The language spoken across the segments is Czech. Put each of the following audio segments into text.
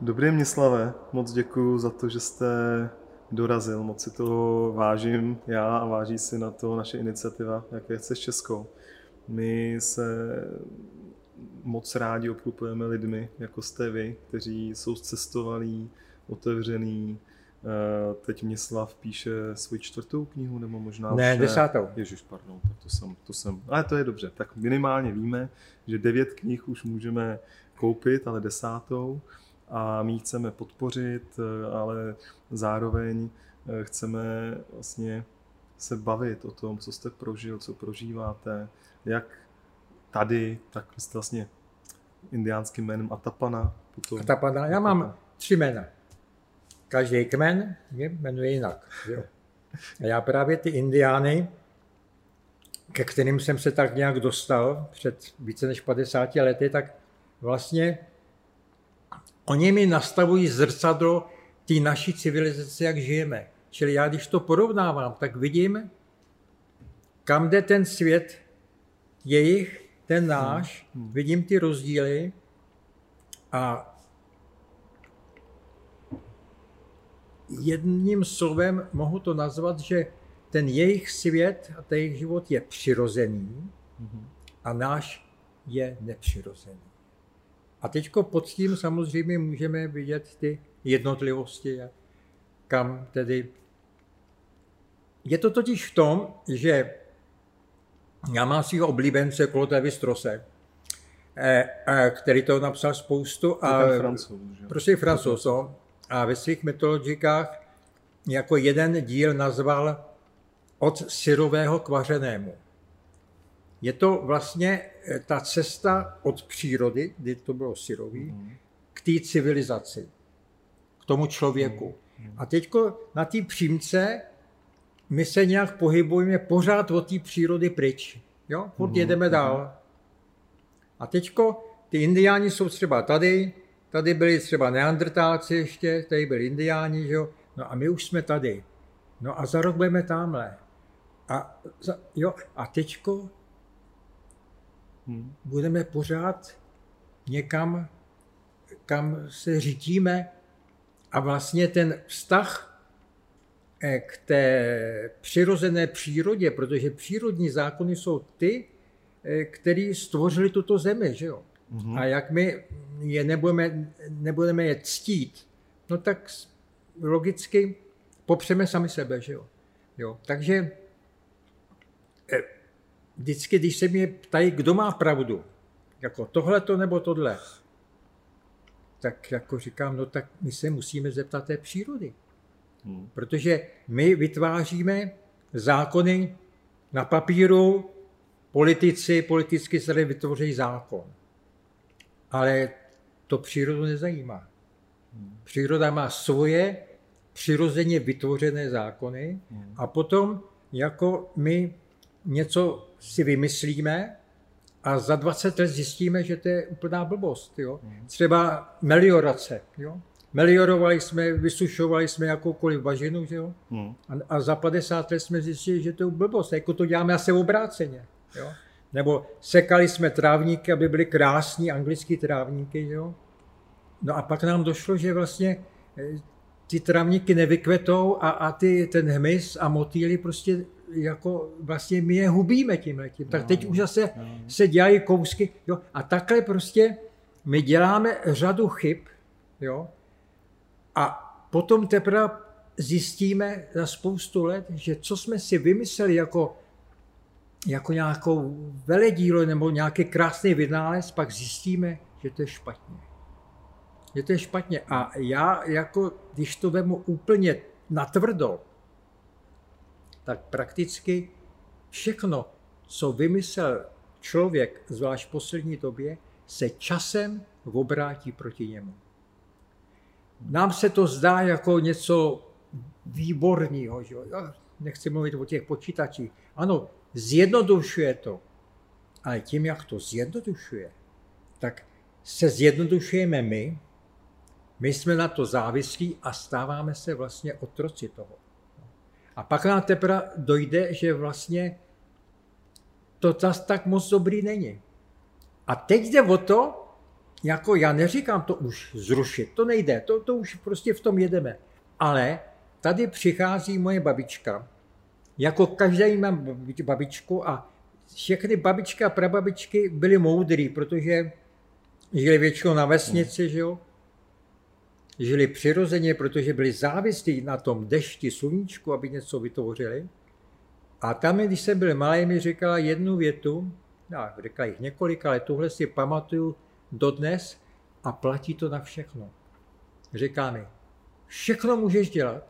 Dobrý Měslave, moc děkuji za to, že jste dorazil, moc si toho vážím já a váží si na to naše iniciativa Jaké chceš Česko. My se moc rádi obklopujeme lidmi, jako jste vy, kteří jsou cestovalí, otevřený. Teď Měslav píše svoji čtvrtou knihu, nebo možná... Ne, vše... 10. Ježiš, pardon, tak to jsem... Ale to je dobře, tak minimálně víme, že 9 knih už můžeme koupit, ale 10. A my ji chceme podpořit, ale zároveň chceme vlastně se bavit o tom, co jste prožil, co prožíváte, jak tady, tak vlastně indiánským jménem Atapana. Potom... Atapana, já mám 3 jména. Každý kmen mě jmenuje jinak. Jo. A já právě ty indiány, ke kterým jsem se tak nějak dostal před více než 50 lety, tak vlastně oni mi nastavují zrcadlo té naší civilizace, jak žijeme. Čili já, když to porovnávám, tak vidím, kam jde ten svět jejich, ten náš, vidím ty rozdíly a jedním slovem mohu to nazvat, že ten jejich svět a ten jejich život je přirozený a náš je nepřirozený. A teďko pod tím samozřejmě můžeme vidět ty jednotlivosti, kam tedy... Je to totiž v tom, že já mám svého oblíbence Claude Lévi-Strausse, který to napsal spoustu a... Prostě Francouz, a ve svých metodologikách jako jeden díl nazval Od syrového k vařenému. Je to vlastně ta cesta od přírody, kdy to bylo syrový, k té civilizaci, k tomu člověku. A teď na té přímce my se nějak pohybujeme pořád od té přírody pryč. Jo? Furt jedeme dál. A teď ty indiáni jsou třeba tady, tady byli třeba neandertálci ještě, tady byli indiáni, že jo? No a my už jsme tady. No a za rok budeme tamhle. A teďko budeme pořád někam, kam se řítíme. A vlastně ten vztah k té přirozené přírodě, protože přírodní zákony jsou ty, které stvořily tuto zemi, že jo? A jak my je nebudeme je ctít, no tak logicky popřeme sami sebe, že jo? Jo. Takže vždycky, když se mě ptají, kdo má pravdu, jako tohleto nebo tohle, tak jako říkám, no tak my se musíme zeptat té přírody. Protože my vytváříme zákony na papíru, politicky se vytvoří zákon. Ale to přírodu nezajímá. Příroda má svoje přirozeně vytvořené zákony a potom jako my něco si vymyslíme a za 20 let zjistíme, že to je úplná blbost. Jo? Třeba meliorace. Jo? Meliorovali jsme, vysušovali jsme jakoukoliv bažinu, jo? A za 50 let jsme zjistili, že to je blbost. Jako to děláme asi obráceně. Jo? Nebo sekali jsme trávníky, aby byly krásní anglické trávníky. Jo? No a pak nám došlo, že vlastně ty trávníky nevykvetou ten hmyz a motýly prostě jako vlastně my je hubíme tímhletím. Tak teď už zase se dělají kousky. Jo? A takhle prostě my děláme řadu chyb. Jo? A potom teprve zjistíme za spoustu let, že co jsme si vymysleli jako nějakou veledílo nebo nějaký krásný vynález, pak zjistíme, že to je špatně. Že to je špatně. A já, jako, když to vemu úplně natvrdo, tak prakticky všechno, co vymyslel člověk, zvlášť v poslední době, se časem obrátí proti němu. Nám se to zdá jako něco výborného. Že? Já nechci mluvit o těch počítačích. Ano, zjednodušuje to, ale tím, jak to zjednodušuje, tak se zjednodušujeme my jsme na to závislí a stáváme se vlastně otroci toho. A pak nám teprve dojde, že vlastně to tak moc dobrý není. A teď jde o to, jako já neříkám to už zrušit, to nejde, to už prostě v tom jedeme. Ale tady přichází moje babička, jako každý mám babičku a všechny babičky a prababičky byly moudrý, protože žili většinou na vesnici, že jo? Žili přirozeně, protože byli závislí na tom dešti, sluníčku, aby něco vytvořili. A tam, když jsem byl malý, mi říkala jednu větu, já řekla jich několik, ale tuhle si pamatuju dodnes a platí to na všechno. Říká mi, všechno můžeš dělat,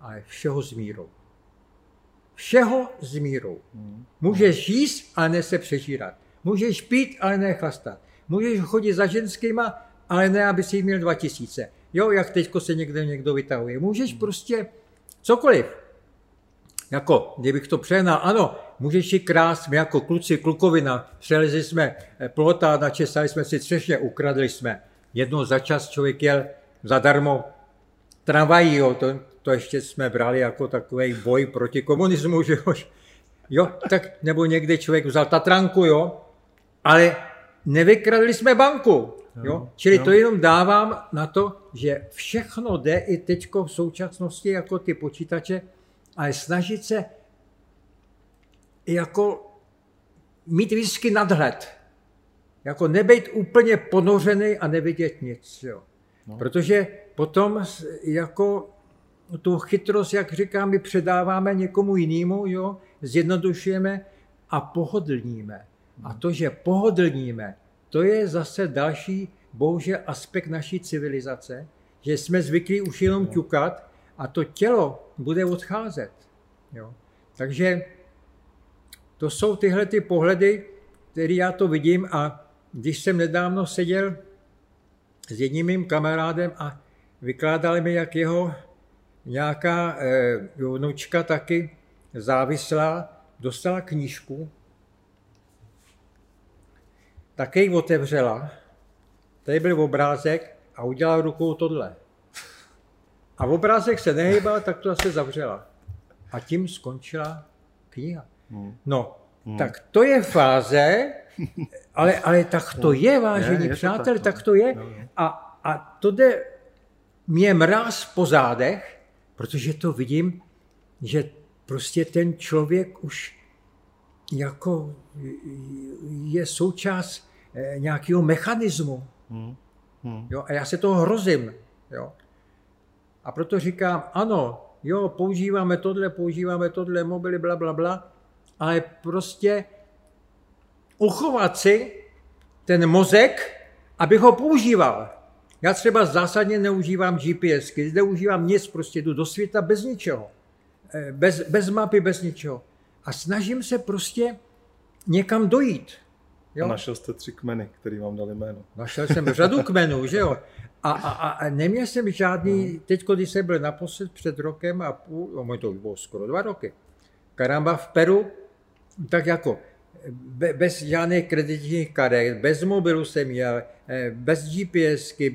ale všeho s mírou. Všeho s mírou. Můžeš jíst, ale ne se přežírat. Můžeš pít, ale ne chlastat. Můžeš chodit za ženskýma, ale ne, aby si jich měl 2000. Jo, jak teďko se někdo vytahuje. Můžeš prostě cokoliv. Jako, kdybych to přehnal, ano, můžeš i krást, my jako kluci, klukovina, přelezli jsme plota, načesali jsme si třešně, ukradli jsme. Jednou za čas člověk jel zadarmo tramvají, jo, to ještě jsme brali jako takový boj proti komunismu, že jo, tak nebo někde člověk vzal Tatranku, jo, ale nevykradli jsme banku, jo, čili to jenom dávám na to, že všechno jde i teďko v současnosti jako ty počítače, ale snažit se jako mít vždycky nadhled, jako nebejt úplně ponořený a nevidět nic, jo. No. Protože potom jako tu chytrost, jak říkám, my předáváme někomu jinému, jo, zjednodušujeme a pohodlníme. A to, že pohodlníme, to je zase další, bohužel, aspekt naší civilizace, že jsme zvyklí už jenom ťukat a to tělo bude odcházet. Jo. Takže to jsou tyhle ty pohledy, které já to vidím a když jsem nedávno seděl s jedním mým kamarádem a vykládali mi, jak jeho nějaká vnučka taky závislá dostala knížku, také ji otevřela, tady byl obrázek a udělala rukou tohle. A obrázek se nehýbal, tak to zase zavřela. A tím skončila kniha. No, tak to je fáze, ale tak to je, vážení přátelé, tak to je. A to jde mě mráz po zádech, protože to vidím, že prostě ten člověk už jako je součást nějakého mechanismu. Jo, a já se toho hrozím. Jo. A proto říkám, ano, jo, používáme tohle, mobily, blablabla, ale prostě uchovat si ten mozek, abych ho používal. Já třeba zásadně neužívám GPSky, neužívám nic, prostě jdu do světa bez ničeho. Bez mapy, bez ničeho. A snažím se prostě někam dojít. Jo? Našel jste 3 kmeny, který vám dali jméno. Našel jsem řadu kmenů, že jo? A neměl jsem žádný, teď, když jsem byl naposled před rokem a půl, no, to už bylo skoro 2 roky, karamba v Peru, tak jako bez žádných kreditních karet, bez mobilu jsem jel, bez GPSky,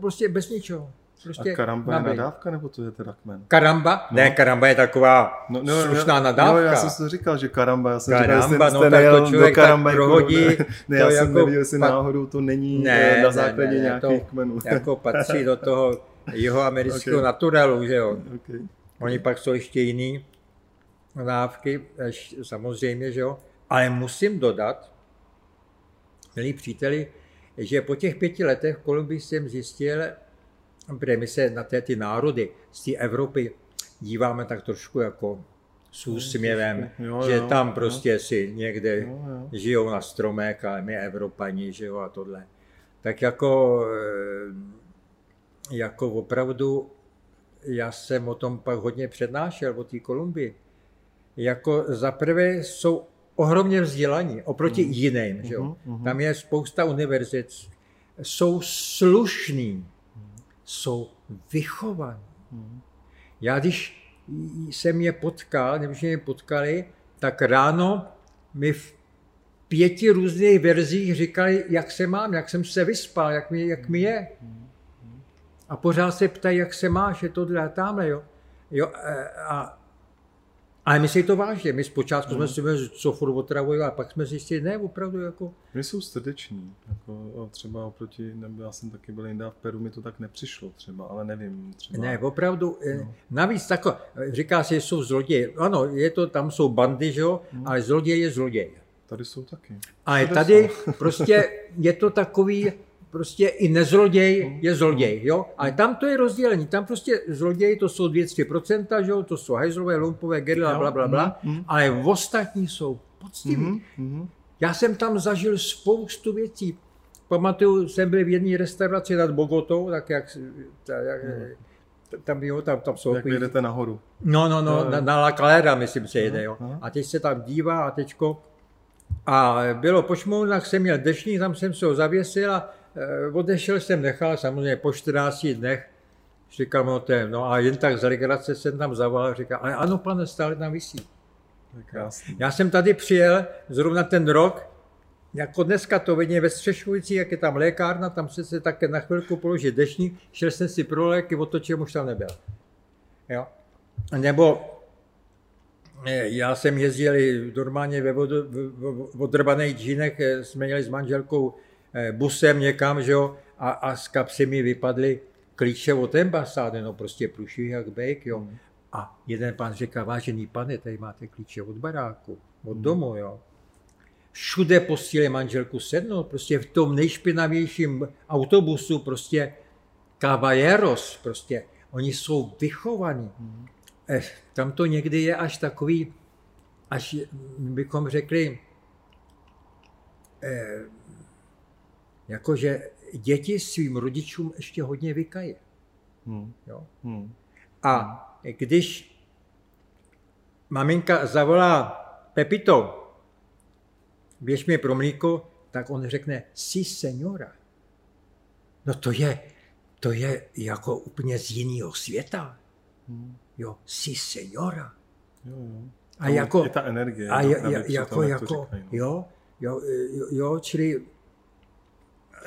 prostě bez ničeho. Prostě a karamba je nadávka, nebo to je teda kmen? Karamba? No. Ne, karamba je taková slušná nadávka. Jo, já jsem si říkal, že karamba, já jsem říkal, že jste nejel do karamba. Já jsem nevěděl, jestli náhodou to není na základě nějakých kmenů. Jako patří do toho jihoamerického naturelu, že jo. Okay. Oni pak jsou ještě jiný nadávky, samozřejmě, že jo. Ale musím dodat, milí příteli, že po těch 5 letech v Kolumbii jsem zjistil, protože my se na ty národy z té Evropy díváme tak trošku jako s úsměvem, že tam prostě si někde žijou na stromech, ale my Evropani, že jo, a tohle. Tak jako opravdu, já jsem o tom pak hodně přednášel, o té Kolumbii, jako zaprvé jsou ohromně vzdělaní oproti jiným, že jo. Tam je spousta univerzit, jsou slušní, jsou vychovaní. Já když jsem je potkal, nebo že mě potkali, tak ráno mi v 5 různých verzích říkali, jak se mám, jak jsem se vyspal, jak mi je. A pořád se ptají, jak se máš, je tohle a tamhle, jo. Jo, a Ale myslí to vážně, my zpočátku jsme si měli, co furt otravuje, a pak jsme zjistili, ne, opravdu jako... My jsou srdeční, jako třeba oproti, nebo já jsem taky byl jindá v Peru, mi to tak nepřišlo třeba, ale nevím, třeba... Ne, opravdu, no. Navíc takhle, říká se, že jsou zloději, ano, je to, tam jsou bandy, že jo, ale zloděj je zloděj. Tady jsou taky. Ale tady prostě je to takový... Prostě i nezloděj je zloděj, jo? Ale tam to je rozdělení, tam prostě zloději to jsou 2-3%, že jo? To jsou hajzlové, lumpové, gerila, blablabla, ale ostatní jsou poctiví. Já jsem tam zažil spoustu věcí. Pamatuju, jsem byl v jedné restauraci nad Bogotou, tak jak tam jsou... Jak jdete nahoru. No, na La Calera, myslím, se jede, jo? A teď se tam dívá a teďko... A bylo po šmounách, jsem měl dešník, tam jsem se ho zavěsil a odešel jsem, nechal samozřejmě po 14 dnech, říkám o tém, no a jen tak z legrace jsem tam zavolal, říkám, ale ano pane, stále tam visí. Krásný. Já jsem tady přijel zrovna ten rok, jako dneska to vidím ve Střešující, jak je tam lékárna, tam se také na chvilku položil dešník, šel jsem si pro léky, otočil, už tam nebyl. Jo? Nebo já jsem jezdil normálně ve odrbaných džínech, jsme jeli s manželkou busem někam, že jo, a z kapsy mi vypadly klíče od ambasády, no prostě průšvih jak bejk, jo. A jeden pán říká, vážený pane, tady máte klíče od baráku, od domu, jo. Všude posílej manželku sednout, prostě v tom nejšpinavějším autobusu, prostě caballeros, prostě, oni jsou vychovaní. Tam to někdy je až takový, až bychom řekli, jakože děti svým rodičům ještě hodně vykají. Jo? A když maminka zavolá Pepito, běž mi pro mlíko, tak on řekne sí, señora. No to je jako úplně z jiného světa. Jo, sí, señora. A jako... Je ta energie. A jako říkají, no. Jo, čili...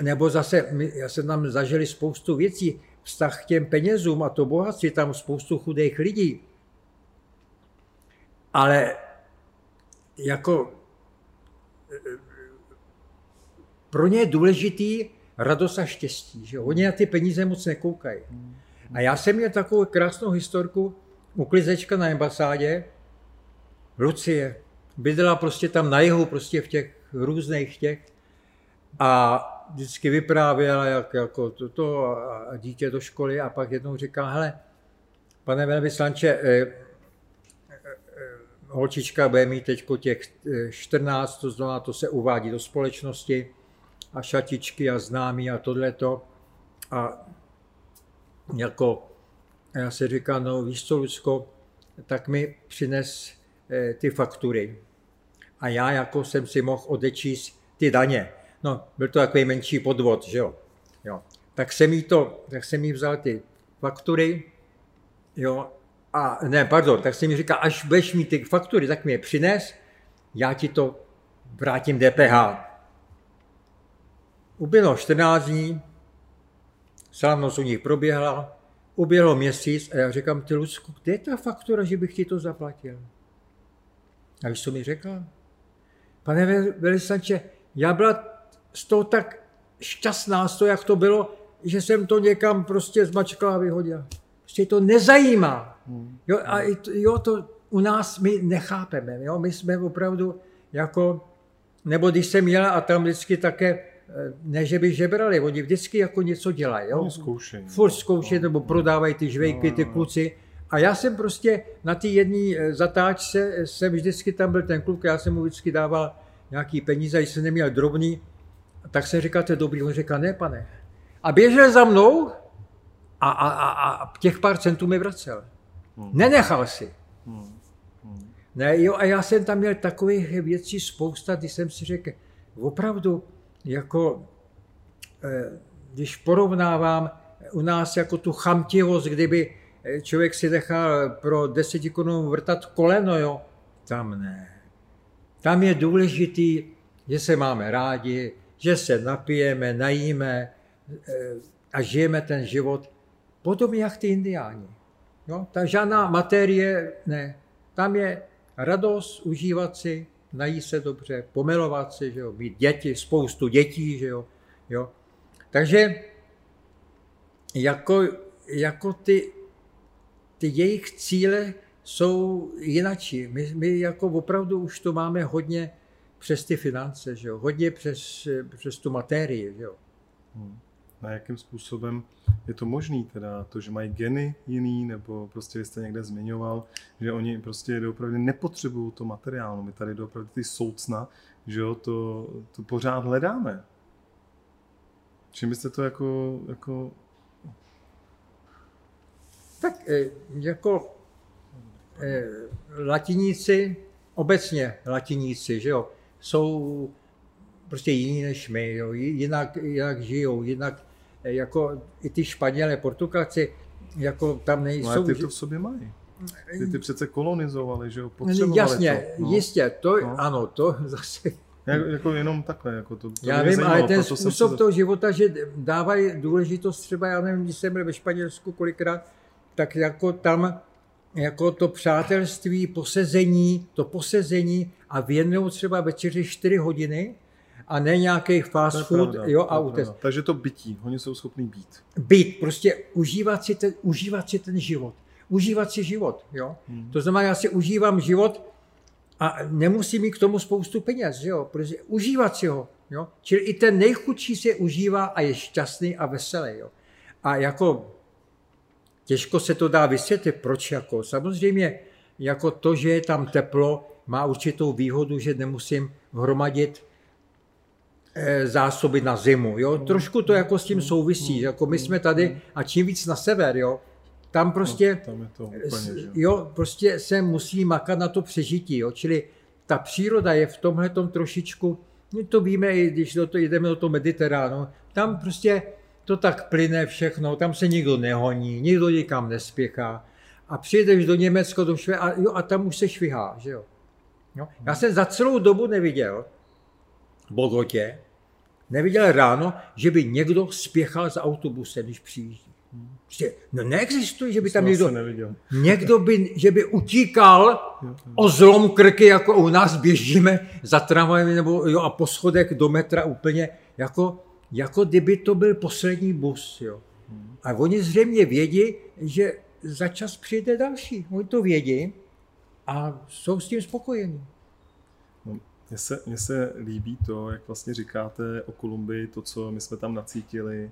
Nebo zase, já jsem tam zažili spoustu věcí, vztah k těm penězům a to bohatství, tam spoustu chudých lidí. Ale jako pro ně je důležitý radost a štěstí, že oni na ty peníze moc nekoukají. A já jsem měl takovou krásnou historku, uklizečka na ambasádě, Lucie, bydlela prostě tam na jihu, prostě v těch různých těch a vždycky vyprávěla, jak jako toto a dítě do školy a pak jednou říká, hele, pane velvyslanče, holčička bude mít teď těch 14, to znamená, to se uvádí do společnosti a šatičky a známí a tohleto a jako, já si říkám, no víš co, Lucko, tak mi přines ty faktury a já jako jsem si mohl odečíst ty daně. No, byl to takový menší podvod, že jo. Tak jsem jí vzal ty faktury, jo, a ne, pardon, tak jsem jí říkal, až budeš mít ty faktury, tak mi je přines, já ti to vrátím DPH. Uběhlo 14 dní, slavnost u nich proběhla, uběhlo měsíc a já říkám, ty Lucku, kde je ta faktura, že bych ti to zaplatil? A víš, co mi řekla? Pane velvyslanče, já byla z toho tak šťastná, z toho, jak to bylo, že jsem to někam prostě zmačkala a vyhodila. Prostě to nezajímá. Jo, a jo, to u nás my nechápeme. Jo? My jsme opravdu jako... Nebo když jsem jela a tam vždycky také, ne že by žebrali, oni vždycky jako něco dělají. Jo? Furt zkoušejí, nebo prodávají ty žvejky, ty kluci. A já jsem prostě na té jedné zatáčce, jsem vždycky tam byl ten kluk, já jsem mu vždycky dával nějaký peníze, když jsem neměl drobný, tak jsem říkal, to je dobrý, on říkal, ne pane. A běžel za mnou a těch pár centů mi vracel. Nenechal si. Ne, jo, a já jsem tam měl takových věcí spousta, když jsem si řekl, opravdu, jako, když porovnávám u nás jako tu chamtivost, kdyby člověk si nechal pro 10 korun vrtat koleno, jo, tam ne. Tam je důležitý, že se máme rádi, že se napijeme, najíme a žijeme ten život podobně jak ty indiáni. No, ta žádná materie, ne. Tam je radost, užívat si, najíst se dobře, pomilovat si, že jo, mít děti, spoustu dětí, že jo, jo. Takže jako ty jejich cíle jsou jinačí. My jako opravdu už to máme hodně přes ty finance, že jo, hodně přes tu materii, že jo. A jakým způsobem je to možný teda, to, že mají geny jiný, nebo prostě vy jste někde zmiňoval, že oni prostě doopravdy nepotřebují to materiálu. My tady doopravdy ty soucna, že jo, to pořád hledáme. Čím byste to jako... Tak jako latiníci, obecně latiníci, že jo, jsou prostě jiní než my, jo, jinak žijou, jinak jako i ty Španělé, Portugalci, jako tam nejsou... No, ale ty to v sobě mají. Ty přece kolonizovali, že jo, potřebovali. Jasně, to, no. Jistě, to no. Ano, to zase... Jako jenom takhle, jako to já vím, zajímalo, ale ten způsob toho života, že dávají důležitost třeba, já nevím, když jsem byl ve Španělsku kolikrát, tak jako tam jako to přátelství, posezení a věnují třeba večeři 4 hodiny, a ne nějaký fast food, pravda, jo, a útes. Takže to bytí, oni jsou schopní být. Být, prostě užívat si ten život, jo. Mm-hmm. To znamená, já si užívám život a nemusím mít k tomu spoustu peněz, jo, protože užívat si ho, jo. Čili i ten nejchudší se užívá a je šťastný a veselý, jo. A jako těžko se to dá vysvětlit, proč jako. Samozřejmě jako to, že je tam teplo, má určitou výhodu, že nemusím hromadit zásoby na zimu, jo, trošku to jako s tím souvisí, jako my jsme tady a čím víc na sever, jo, tam prostě, no, tam je to úplně, jo, prostě se musí makat na to přežití, jo, čili ta příroda je v tomhletom trošičku, my to víme i když jdeme do toho Mediteránu, tam prostě to tak plyne všechno, tam se nikdo nehoní, nikdo nikam nespěchá a přijedeš do Německa, do a tam už se švihá, že jo. Jo? Já jsem za celou dobu neviděl v Bogotě, neviděl ráno, že by někdo spěchal s autobusem, když přijíždí. Prostě, no neexistuje, že by tam někdo by utíkal o zlom krky, jako u nás běžíme za tramvajem nebo jo, a po schodech do metra úplně, jako kdyby to byl poslední bus. Jo. A oni zřejmě vědí, že za čas přijde další. Oni to vědí a jsou s tím spokojení. Mně se líbí to, jak vlastně říkáte o Kolumbii, to, co my jsme tam nacítili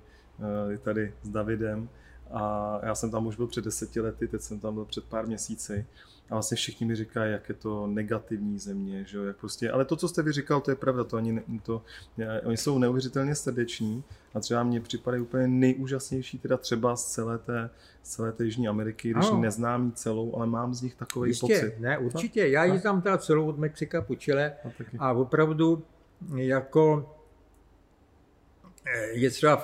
tady s Davidem. A já jsem tam už byl před 10 lety, teď jsem tam byl před pár měsíci. A vlastně všichni mi říkají, jak je to negativní země, že jo, jak prostě, ale to, co jste vy říkal, to je pravda, to ani ne, to, oni jsou neuvěřitelně srdeční a třeba mně připadají úplně nejúžasnější, teda třeba z celé té Jižní Ameriky, když neznám celou, ale mám z nich takový pocit. Ne, určitě, já ji tam teda celou od Mexika po Chile a opravdu jako je třeba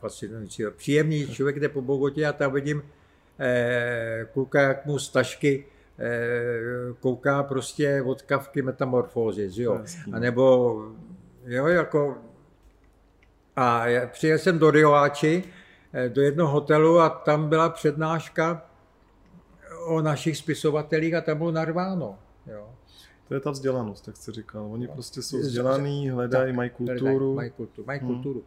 fascinující, příjemný člověk, kde po Bogotě, já tam vidím kluka, jak mu z tašky kouká prostě od Kafky Metamorfózy, jo. A nebo, jo, jako... A přijel jsem do Rioáči, do jednoho hotelu a tam byla přednáška o našich spisovatelích a tam bylo narváno, jo. To je ta vzdělanost, jak jste říkal. Oni prostě jsou vzdělaný, hledají, mají kulturu. Mají kulturu.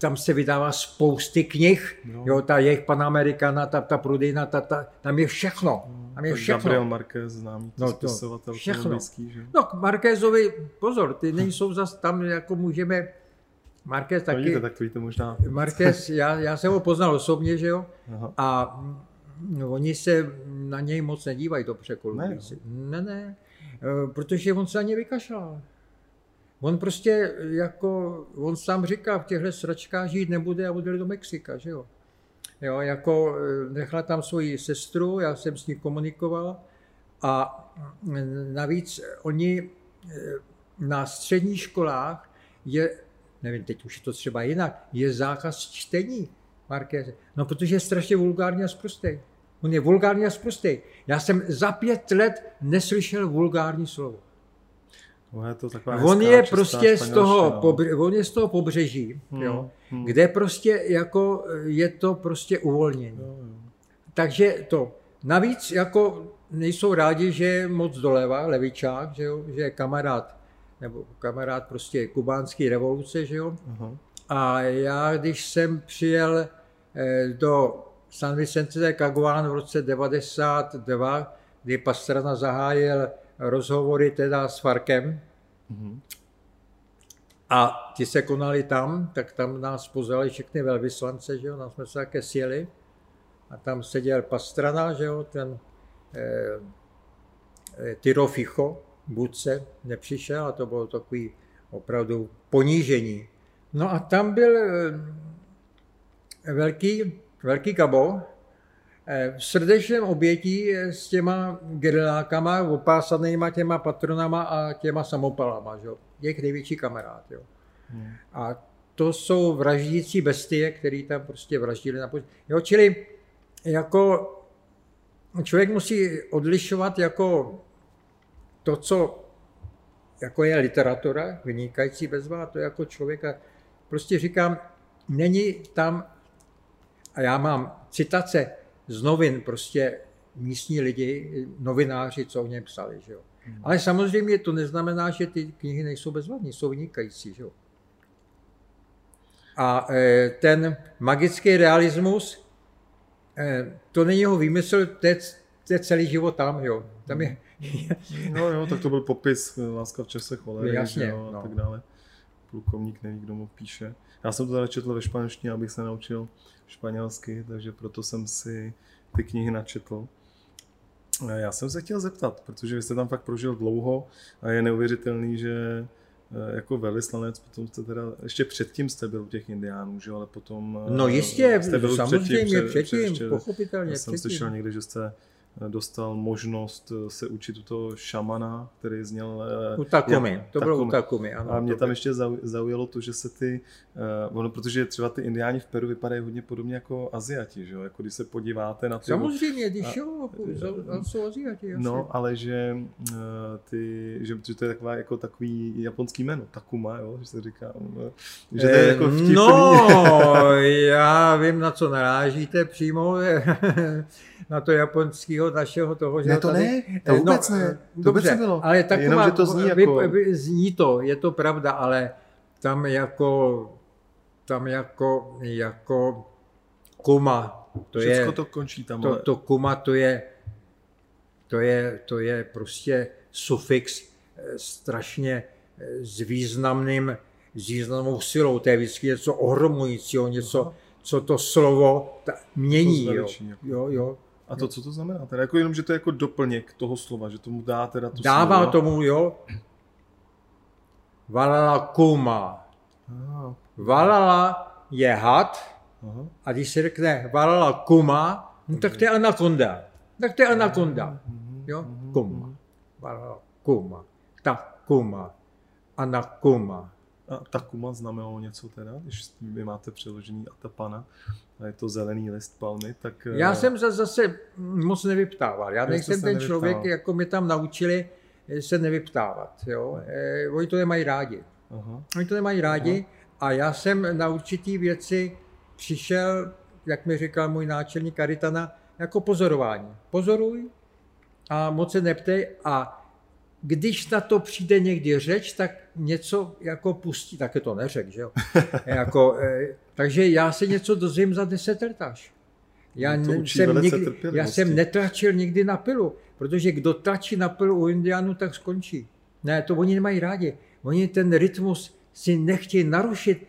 Tam se vydává spousty knih. No. Jo, ta jejich Panamericana, ta Prudina, tam je všechno. Tam je všechno. Gabriel Márquez, známý spisovatel kolumbijský, že? No, Márquezovi, pozor, ty nejsou zas tam, jako můžeme... Márquez taky... Vidíte, tak to víte možná. Márquez, já jsem ho poznal osobně, že jo? Aha. A oni se na něj moc nedívají dobře Kolumbijci. Ne. Protože on se na ně vykašlal. On prostě, jako, on sám říká, v těchto sračkách žít nebude a odjel do Mexika, že jo. Jo, jako, nechala tam svoji sestru, já jsem s ní komunikoval a navíc oni na středních školách je, nevím, teď už je to třeba jinak, je zákaz čtení, Márqueze. No, protože je strašně vulgární a sprostej. On je vulgární a sprostej. Já jsem za 5 let neslyšel vulgární slovo. On je z toho pobřeží, jo, kde prostě jako je to prostě uvolnění. Takže to. Navíc jako nejsou rádi, že je moc doleva, levičák, že je kamarád, nebo kamarád prostě kubánský revoluce, že jo. Uh-huh. A já, když jsem přijel do San Vicente de Caguán v roce 92, kdy Pastrana zahájil rozhovory teda s FARCem, uh-huh. A ti se konali tam, tak tam nás pozvali všechny velvyslance, že jo, tam jsme se také sjeli. A tam seděl Pastrana, že jo, ten Tirofijo, vůdce, nepřišel a to bylo takový opravdu ponížení. No a tam byl velký kabo, v srdečném obětí s těma gerilákama, opásanýma těma patronama a těma samopalama, že jo. Jejich největší kamarád, jo. Hmm. A to jsou vraždící bestie, který tam prostě vraždili na požití. Jo, čili jako člověk musí odlišovat jako to, co jako je literatura, vynikající bezva, to je jako člověka. Prostě říkám, není tam, a já mám citace z novin, prostě místní lidi, novináři, co o něm psali, že jo. Ale samozřejmě to neznamená, že ty knihy nejsou bezvadné, jsou vynikající, že jo. A ten magický realismus, to není jeho výmysl, to je celý život tam, jo. Tam je... No jo, tak to byl popis Láska v čase cholery, jasně, jo, a no. Tak dále. Plukovník neví, kdo mu píše. Já jsem to teda četl ve španělštině, abych se naučil španělsky, takže proto jsem si ty knihy načetl. Já jsem se chtěl zeptat, protože vy jste tam fakt prožil dlouho a je neuvěřitelný, že jako velvyslanec, potom jste teda, ještě předtím jste byl u těch indiánů, že? Ale potom... No jistě, samozřejmě předtím, pochopitelně. Já jsem slyšel někdy, že jste dostal možnost se učit u toho šamana, který zněl... U Takumy, to bylo u Takumy, ano. A mě tam ještě zaujalo to, že se ty... Ono, protože třeba ty indiáni v Peru vypadají hodně podobně jako Asiati, že jo? Jako když se podíváte na ty... Samozřejmě, když jo, jsou Asiati, jasně. No, ale že ty... Že to je taková, jako takový japonský jméno, Takuma, jo? Že se říká... Že to je jako vtipný. No, já vím, na co narážíte přímo. Na to japonského našeho toho, že... Ne, to tady, ne, to vůbec no, ne, to dobře, vůbec bylo. Ale Takuma, jenom, že to zní jako... Zní to, je to pravda, ale tam jako kuma, to všecko je... Všechno to končí tam, ale... To kuma, to je prostě sufix strašně s významnou silou, to je vždycky něco ohromujícího, něco, co to slovo mění, to zdavičí, jo. Jako. Jo. A to, co to znamená? Teda jako jenom, že to je jako doplněk toho slova, že tomu dá teda to dává slovo. Tomu, jo. Valala kuma. Valala je had. Aha. A když se řekne valala kuma, no, tak to je anakonda. Tak to je anakonda. Jo? Kuma. Valala kuma. Takuma. Anakuma. A Takuma znamenalo něco teda, když vy máte přeložený Atapana a je to zelený list palmy, tak... Já jsem zase moc nevyptával, já nejsem ten člověk, jako mě tam naučili se nevyptávat, jo, oni to nemají rádi. Aha. Oni to nemají rádi. Aha. A já jsem na určitý věci přišel, jak mi říkal můj náčelník Aritana, jako pozorování. Pozoruj a moc se neptej a když na to přijde někdy řeč, tak něco jako pustí, tak je to neřek, že jo. Jako, takže já se něco dozvím za 10 let až. Já jsem netlačil nikdy na pilu, protože kdo tlačí na pilu u indiánů, tak skončí. Ne, to oni nemají rádi. Oni ten rytmus si nechtějí narušit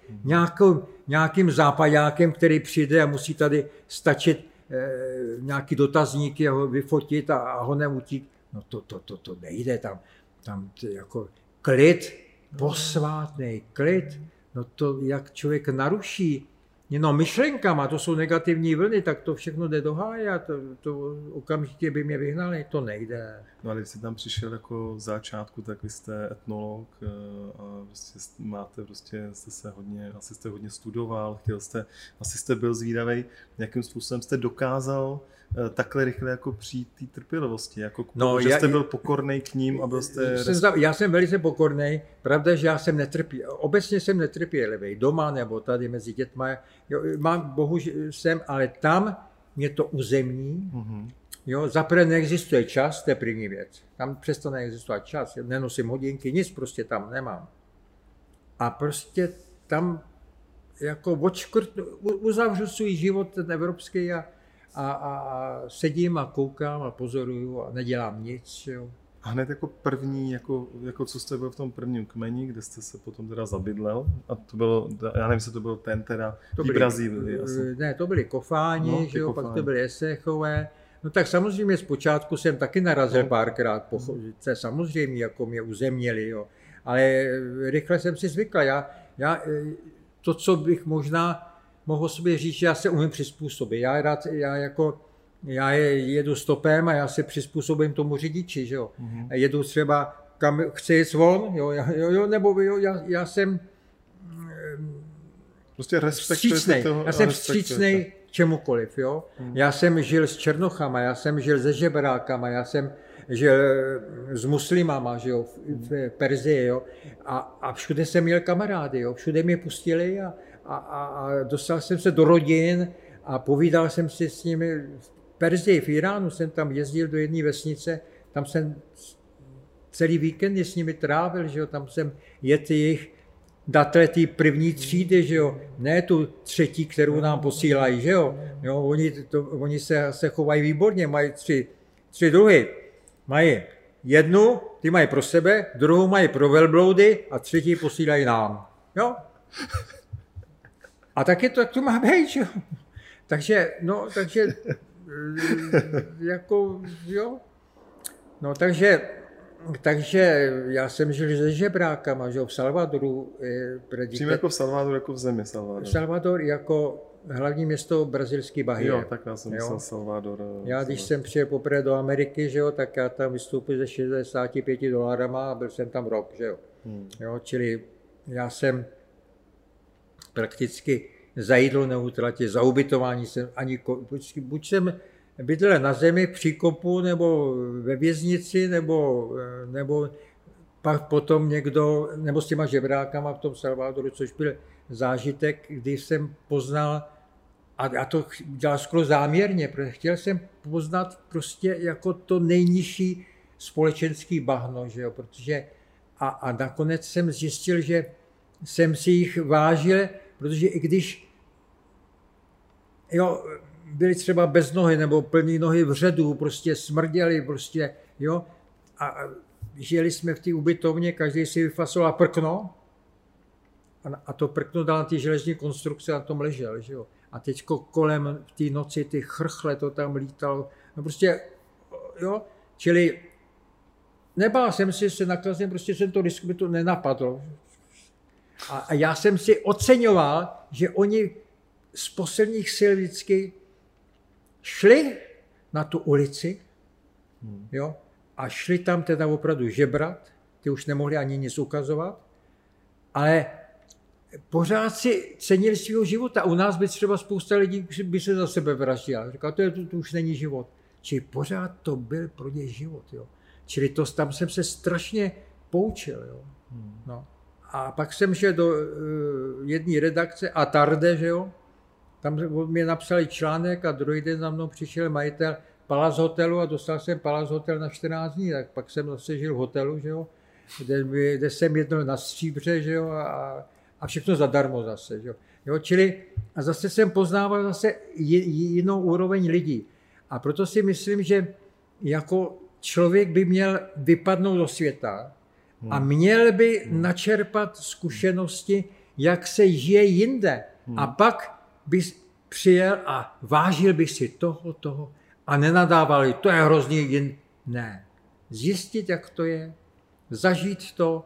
nějakým západákem, který přijde a musí tady stačit nějaký dotazníky, ho vyfotit a honem utík. No to nejde, tam jako klid, posvátný klid, no to jak člověk naruší jenom myšlenkama, to jsou negativní vlny, tak to všechno jde do háje a to okamžitě by mě vyhnali, to nejde. No ale když jste tam přišel jako v začátku, tak vy jste etnolog a jste hodně studoval, asi jste byl zvídavej, jakým způsobem jste dokázal takhle rychle jako přijít té trpělivosti, jako no, že jste byl pokornej k ním a byl jste... Já jsem velice pokornej, pravda, že já jsem netrpěl, obecně jsem netrpělivý, doma nebo tady mezi dětma, jo, ale tam mě to uzemní, Zaprvé neexistuje čas, to je první věc. Tam přesto neexistuje čas, nenosím hodinky, nic prostě tam nemám. A prostě tam jako uzavřu svůj život ten evropský a sedím a koukám a pozoruju a nedělám nic. Jo. A hned jako první, jako co jste byl v tom prvním kmeni, kde jste se potom teda zabydlel, a to bylo, já nevím, co to bylo ten teda, v Brazílii asi. Ne, to byli Kofáni, no, že jo, Kofáni. Pak to byly Esechové. No tak samozřejmě zpočátku jsem taky narazil párkrát, samozřejmě jako mě uzemnili, jo. Ale rychle jsem si zvykl. Já to, co bych možná mohl sobě říct, že já se umím přizpůsobit. Já jedu stopem a já se přizpůsobím tomu řidiči, že jo. Mm-hmm. Jedu třeba kam chci jít von, já jsem prostě vstřícnej. Já jsem vstřícnej čemukoliv, jo. Mm-hmm. Já jsem žil s černochama, já jsem žil se žebrákama, já jsem žil s muslimama, že jo, v Perzii, jo. A všude jsem měl kamarády, jo. Všude mě pustili a dostal jsem se do rodin, a povídal jsem si s nimi v Perzii, v Iránu, jsem tam jezdil do jedné vesnice, tam jsem celý víkend s nimi trávil, že jo? Tam jsem jet jejich datle té první třídy, že jo? Ne tu třetí, kterou nám posílají, že jo? Jo, oni se chovají výborně, mají tři druhy. Mají jednu, ty mají pro sebe, druhou mají pro velbloudy a třetí posílají nám. Jo? A taky to má být, že jo? Takže jako, jo, no takže já jsem žil se žebrákama, že jo, v Salvadoru. Přímo jako v Salvadoru, jako v zemi Salvador. Salvador jako hlavní město brazilský Bahia. Jo, tak já jsem myslel Salvador. Já když jsem přijel poprvé do Ameriky, že jo, tak já tam vystoupil ze $65 a byl jsem tam rok, že jo. Jo, čili já jsem prakticky za jídlo neutratě, za ubytování jsem ani... Buď jsem bydlel na zemi, příkopu, nebo ve věznici, nebo pak potom někdo, nebo s těma žebrákama v tom Salvadoru, což byl zážitek, když jsem poznal, a to dělal skoro záměrně, protože chtěl jsem poznat prostě jako to nejnižší společenský bahno, že jo, protože... A nakonec jsem zjistil, že jsem si jich vážil, protože i když jo, byli třeba bez nohy nebo plný nohy vředů, prostě smrděli, prostě, jo, a žili jsme v té ubytovně, každý si vyfasoval prkno a to prkno dal na ty železní konstrukce a na tom ležel, že jo. A teďko kolem v té noci ty chrchle to tam lítalo, no prostě, jo, čili nebál jsem se nakazím, prostě jsem to by to nenapadlo. A já jsem si oceňoval, že oni z posledních sil vždycky šli na tu ulici, jo, a šli tam teda opravdu žebrat, ty už nemohli ani nic ukazovat, ale pořád si cenili svého života. U nás by třeba spousta lidí by se za sebe vraždila. Říkal, to už není život. Čili pořád to byl pro ně život, jo. Čili to, tam jsem se strašně poučil, jo. No. A pak jsem šel do jedné redakce, Atarde, že jo, tam mě napsali článek a druhý den za mnou přišel majitel Palace hotelu a dostal jsem Palace hotel na 14 dní, tak pak jsem zase žil v hotelu, že jo, kde jsem jednal na stříbře, že jo, a všechno zadarmo zase, že jo. Jo, čili a zase jsem poznával zase jinou úroveň lidí a proto si myslím, že jako člověk by měl vypadnout do světa, a měl by načerpat zkušenosti, jak se žije jinde. A pak bys přijel a vážil by si toho a nenadával, to je hrozný jin. Ne. Zjistit, jak to je, zažít to,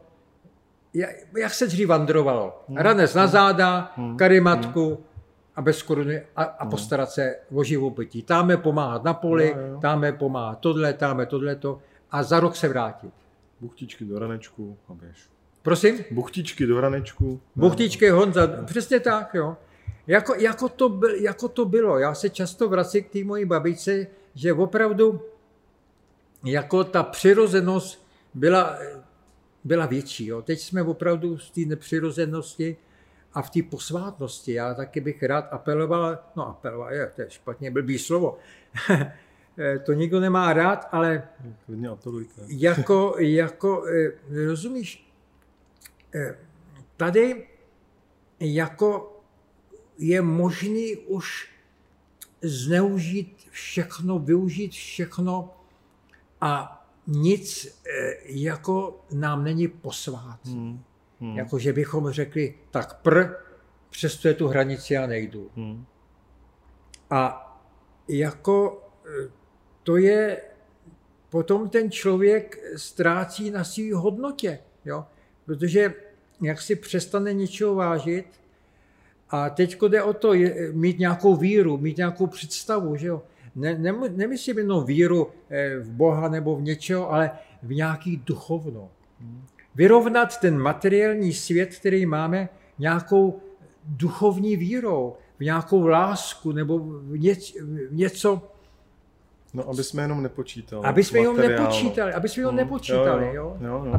jak se dřív vandrovalo. Ranec na záda, karimatku a bez koruny a postarat se o živobytí. Táme pomáhat na poli, táme pomáhat tohle, táme tohleto a za rok se vrátit. Buchtičky do ranečku a běž. Prosím? Buchtičky do ranečku. Buchtičky, Honza, přesně tak, jo. Jako to bylo. Já se často vracím k té mojí babičce, že opravdu jako ta přirozenost byla větší, jo. Teď jsme opravdu v té nepřirozenosti a v té posvátnosti. Já taky bych rád apeloval, to je špatně blbý slovo, to nikdo nemá rád, ale jako rozumíš, tady jako je možný už zneužít všechno, využít všechno a nic jako nám není posvát. Jako, že bychom řekli, tak přesto je tu hranici, já nejdu. A jako to je, potom ten člověk ztrácí na své hodnotě, jo? Protože jak si přestane něčeho vážit a teď jde o to mít nějakou víru, mít nějakou představu, že jo? Nemyslím jenom víru v Boha nebo v něčeho, ale v nějaký duchovno. Vyrovnat ten materiální svět, který máme, nějakou duchovní vírou, v nějakou lásku nebo v něco. No, aby jsme jenom nepočítali. Aby jsme jenom nepočítali. Aby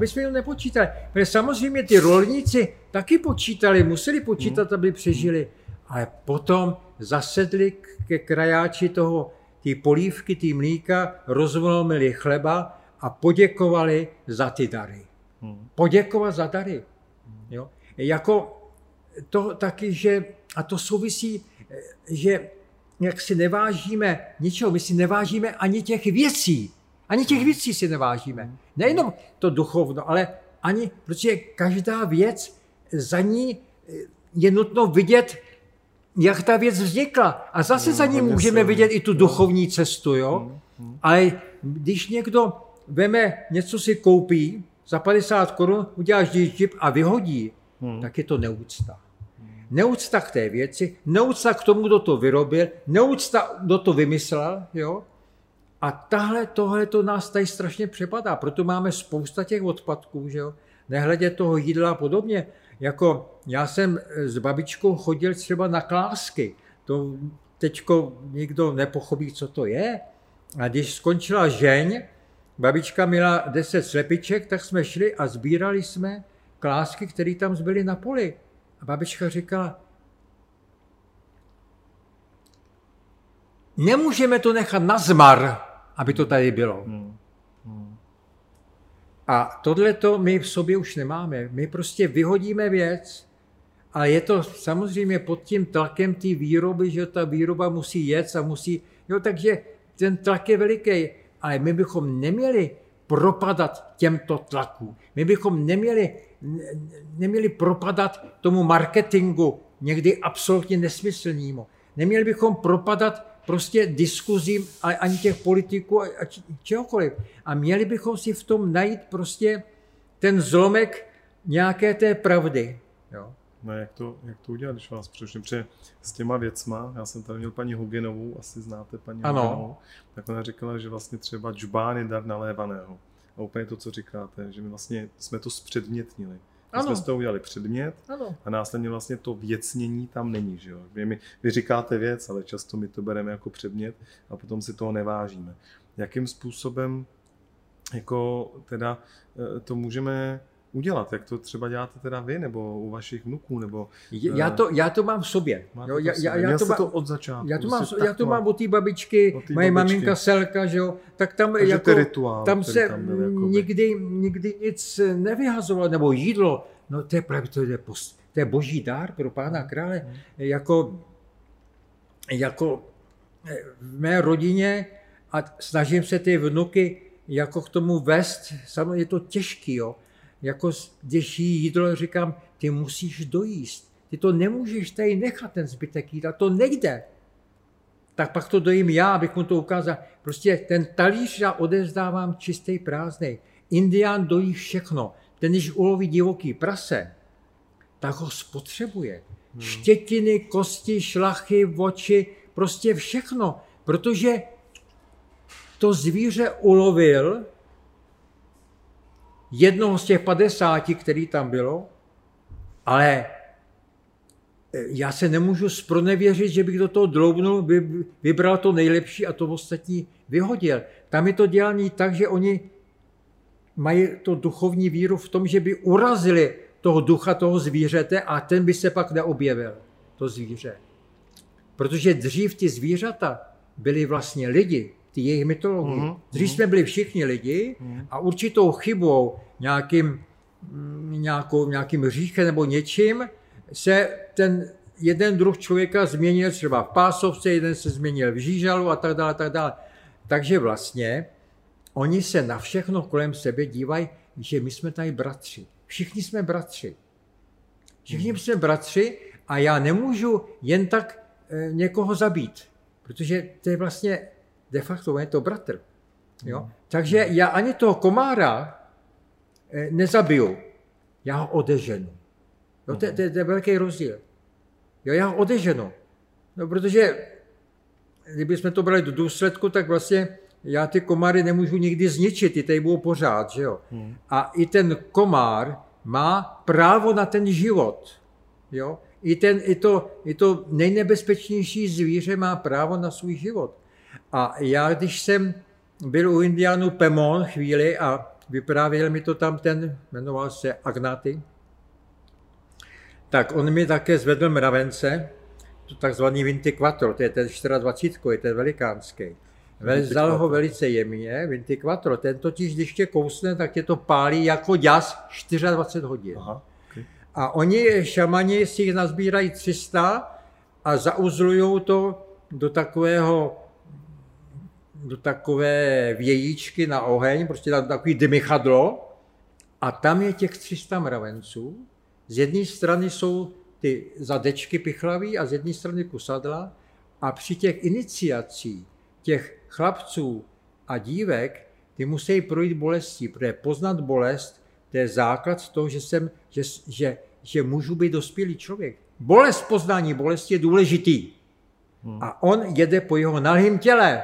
jsme jenom nepočítali. Protože samozřejmě ty rolníci taky počítali, museli počítat, aby přežili. Ale potom zasedli ke krajáči toho, ty polívky, ty mlíka, rozvolomili chleba a poděkovali za ty dary. Poděkovat za dary. Jo? Jako to taky, že, a to souvisí, že jak si nevážíme ničeho, my si nevážíme ani těch věcí. Ani těch věcí si nevážíme. Nejenom to duchovno, ale ani, protože každá věc, za ní je nutno vidět, jak ta věc vznikla. A zase za ní můžeme vidět i tu duchovní cestu. Jo? Ale když někdo veme, něco si koupí, za 50 korun uděláš díždip a vyhodí, tak je to neúcta. Neúcta k té věci, neúcta k tomu, kdo to vyrobil, neúcta, kdo to vymyslel. Jo? A tohle to nás tady strašně přepadá, proto máme spousta těch odpadků, že jo? Nehledě toho jídla a podobně. Jako já jsem s babičkou chodil třeba na klásky. To teďko nikdo nepochopí, co to je. A když skončila žeň, babička měla 10 slepiček, tak jsme šli a sbírali jsme klásky, které tam zbyly na poli. A babička říkala, nemůžeme to nechat na zmar, aby to tady bylo. A tohleto my v sobě už nemáme. My prostě vyhodíme věc, ale je to samozřejmě pod tím tlakem té výroby, že ta výroba musí jet a musí... Jo, takže ten tlak je veliký, ale my bychom neměli propadat těmto tlakům. My bychom neměli propadat tomu marketingu, někdy absolutně nesmyslnému. Neměli bychom propadat prostě diskuzím, ale ani těch politiků a čehokoliv. A měli bychom si v tom najít prostě ten zlomek nějaké té pravdy. Jo. No jak to udělat, když vás přeruším? Protože s těma věcma, já jsem tady měl paní Hugenovou, asi znáte paní Hugenovou, tak ona říkala, že vlastně třeba džbán je dar nalévaného. A úplně to, co říkáte, že my vlastně jsme to zpředmětnili. My jsme z toho udělali předmět a následně vlastně to věcnění tam není. Že jo? Vy říkáte věc, ale často my to bereme jako předmět a potom si toho nevážíme. Jakým způsobem jako teda to můžeme udělat? Jak to třeba děláte teda vy nebo u vašich vnuků? Nebo, já to mám v sobě. Já to mám od té babičky, moje maminka Selka, že jo? Tak tam, jako, rituál, tam se tam byl, jako nikdy nic nevyhazovalo, nebo jídlo. No to je právě, to je boží dár pro pána krále. Jako v mé rodině a snažím se ty vnuky jako k tomu vést, samozřejmě je to těžký, jo? Jako když jí jídlo, říkám, ty musíš dojíst. Ty to nemůžeš tady nechat, ten zbytek jídla, to nejde. Tak pak to dojím já, abych mu to ukázal. Prostě ten talíř já odevzdávám čistý, prázdnej. Indián dojí všechno. Ten, když uloví divoký prase, tak ho spotřebuje. Štětiny, kosti, šlachy, oči, prostě všechno. Protože to zvíře ulovil, jednoho z těch 50, který tam bylo, ale já se nemůžu zpronevěřit, že bych do toho dloubnul, vybral to nejlepší a to ostatní vyhodil. Tam je to dělané tak, že oni mají to duchovní víru v tom, že by urazili toho ducha, toho zvířete a ten by se pak neobjevil, to zvíře. Protože dřív ty zvířata byli vlastně lidi, ty jejich mytologii. Dřív jsme byli všichni lidi a určitou chybou, nějakým hříchem nebo něčím, se ten jeden druh člověka změnil třeba v pásovce, jeden se změnil v žížalu a tak dále, tak dále. Takže vlastně oni se na všechno kolem sebe dívají, že my jsme tady bratři. Všichni jsme bratři. Všichni jsme bratři a já nemůžu jen tak někoho zabít, protože to je vlastně de facto je to bratr. Jo? Takže já ani toho komára nezabiju, já ho odeženu. Jo, to je velký rozdíl. Jo, já ho odeženu, no, protože kdybychom to brali do důsledku, tak vlastně já ty komáry nemůžu nikdy zničit, ty tady budou pořád, že jo. A i ten komár má právo na ten život, jo. I to nejnebezpečnější zvíře má právo na svůj život. A já, když jsem byl u Indiánů Pemón chvíli a vyprávěl mi to tam ten, jmenoval se Agnati, tak on mi také zvedl mravence, to takzvaný vintiquattro, to je ten 24, ten velikánský. Vzal ho velice jemně, vintiquattro, ten totiž, když tě kousne, tak tě to pálí jako děs 24 hodin. Aha, okay. A oni, šamani, si jich nazbírají 300 a zauzlují to do takové vějíčky na oheň, prostě tam takový dmychadlo a tam je těch 300 mravenců. Z jedné strany jsou ty zadečky pichlaví a z jedné strany kusadla a při těch iniciacích těch chlapců a dívek ty musí projít bolestí, protože poznat bolest, to je základ toho, že můžu být dospělý člověk. Bolest, poznání bolesti je důležitý. A on jede po jeho nahým těle.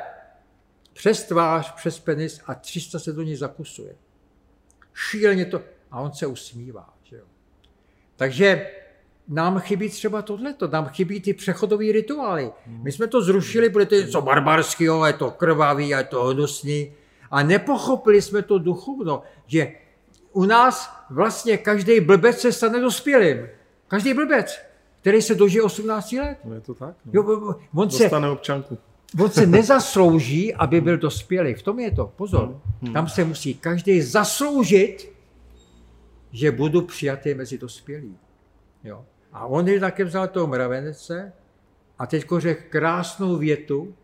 Přes tvář, přes penis a 300 se do něj zakusuje. Šíleně to. A on se usmívá. Že jo? Takže nám chybí třeba tohleto, nám chybí ty přechodové rituály. My jsme to zrušili, protože to je něco barbarského, je to krvavý, je to hnusný. A nepochopili jsme to duchovno, že u nás vlastně každý blbec se stane dospělým. Každý blbec, který se dožije 18 let. No je to tak? No. Jo, on dostane občanku. On se nezaslouží, aby byl dospělý. V tom je to. Pozor. Tam se musí každý zasloužit, že budu přijatý mezi dospělí. Jo. A on je také vzal toho mravence a teďko řekl krásnou větu.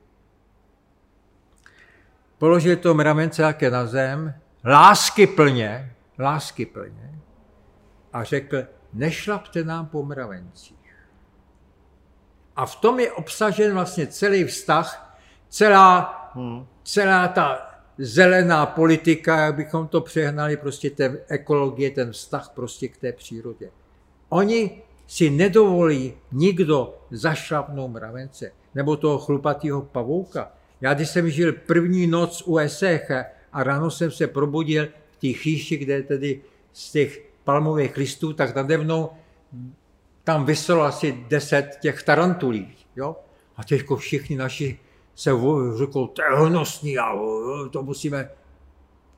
Položil to mravence také na zem, lásky plně a řekl, nešlapte nám po mravencích. A v tom je obsažen vlastně celý vztah, celá ta zelená politika, jak bychom to přehnali, prostě ten ekologie, ten vztah prostě k té přírodě. Oni si nedovolí nikdo zašlapnout mravence, nebo toho chlupatýho pavouka. Já když jsem žil první noc u Eseche a ráno jsem se probudil v té chýši, kde tedy z těch palmových listů, tak nade mnou tam vyselo asi 10 těch tarantulí, jo? A těžko všichni naši se řekou, to je hnusný, a to musíme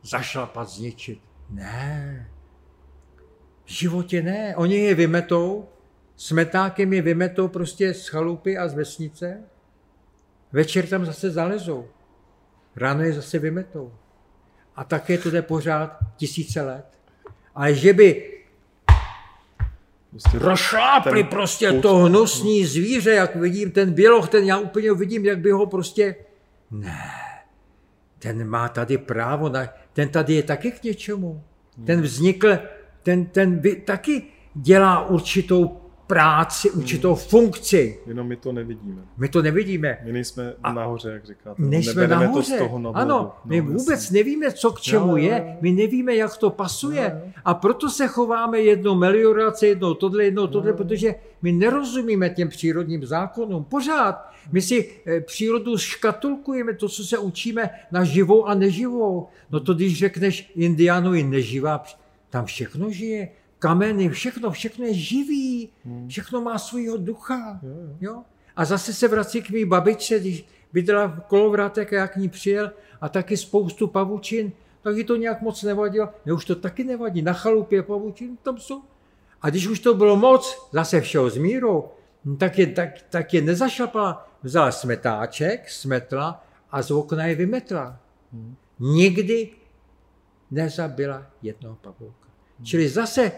zašlapat, zničit. Ne, v životě ne. Oni je vymetou, smetákem je vymetou prostě z chalupy a z vesnice, večer tam zase zalezou, ráno je zase vymetou. A také to jde pořád tisíce let. Ale že by prošlápli prostě to hnusný zvíře, jak vidím, ten běloch, ten já úplně vidím, jak by ho prostě... Ne, ten má tady právo, ten tady je taky k něčemu. Ten vznikl, ten taky dělá určitou práci, určitou funkci. Jenom my to nevidíme. My nejsme nahoře, jak říkáte. Nejsme nahoře. Ano, my vůbec nevíme, co k čemu je. My nevíme, jak to pasuje. A proto se chováme jednou meliorace, jednou tohle, protože my nerozumíme těm přírodním zákonům. Pořád. My si přírodu škatulkujeme, to, co se učíme na živou a neživou. No to, když řekneš Indiánovi neživá, tam všechno žije. Kameny, všechno je živý, všechno má svýho ducha. Jo? A zase se vrací k mý babičce, když bydlela v Kolovratek a já k ní přijel a taky spoustu pavučin, tak jí to nějak moc nevadilo. Ne, už to taky nevadí, na chalupě pavučin, tam jsou. A když už to bylo moc, zase všeho s mírou, tak je nezašlapala. Vzala smetáček, smetla a a z okna je vymetla. Nikdy nezabila jednoho pavouka. Čili zase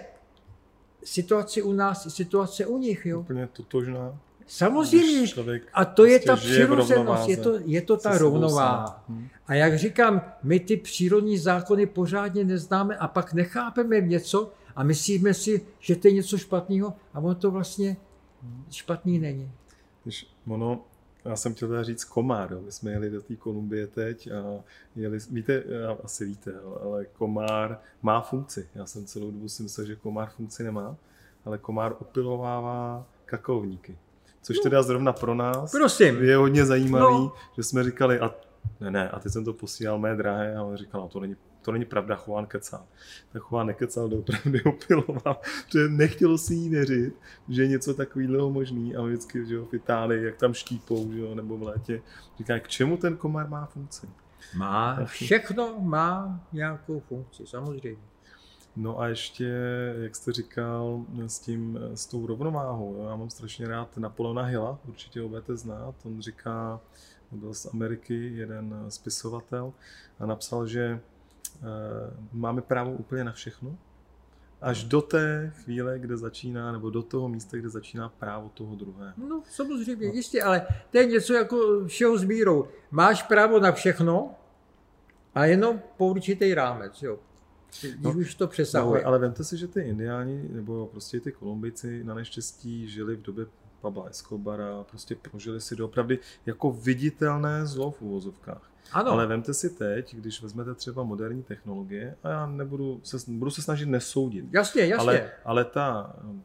situace u nás i situace u nich. Jo? Úplně totožná. Samozřejmě. A to je ta přirozenost, je to ta rovnováha. A jak říkám, my ty přírodní zákony pořádně neznáme a pak nechápeme něco a myslíme si, že to je něco špatného a ono to vlastně špatný není. Ono, já jsem chtěl říct komár, jo. My jsme jeli do té Kolumbie teď a víte, asi víte, ale komár má funkci. Já jsem celou dobu si myslel, že komár funkci nemá, ale komár opilovává kakaovníky. Což teda zrovna pro nás je hodně zajímavý, že jsme říkali, a teď jsem to posílal mé drahé, a on říkal, to není pravda, Chován kecal. Tak Chován nekecal, doopravdy opiloval, protože nechtělo si jí věřit, že je něco takového možný, a vždycky že v Itálii, jak tam štípou, že jo, nebo v létě. Říká, k čemu ten komár má funkci? Má, všechno má nějakou funkci, samozřejmě. No a ještě, jak jste říkal, s tou rovnováhou, já mám strašně rád Napoleona Hilla, určitě ho budete znát, on říká, byl z Ameriky jeden spisovatel a napsal, že máme právo úplně na všechno, až do té chvíle, kde začíná, nebo do toho místa, kde začíná právo toho druhého. No samozřejmě, jistě, ale to je něco jako všeho s mírou. Máš právo na všechno a jenom po určitý rámec, jo. No, už to přesahuje. No, ale vemte si, že ty Indiáni nebo prostě ty Kolumbijci na neštěstí žili v době Pabla Escobara, prostě prožili si doopravdy jako viditelné zlo v uvozovkách. Ano. Ale vemte si teď, když vezmete třeba moderní technologie, a já budu se snažit nesoudit. Jasně. Ale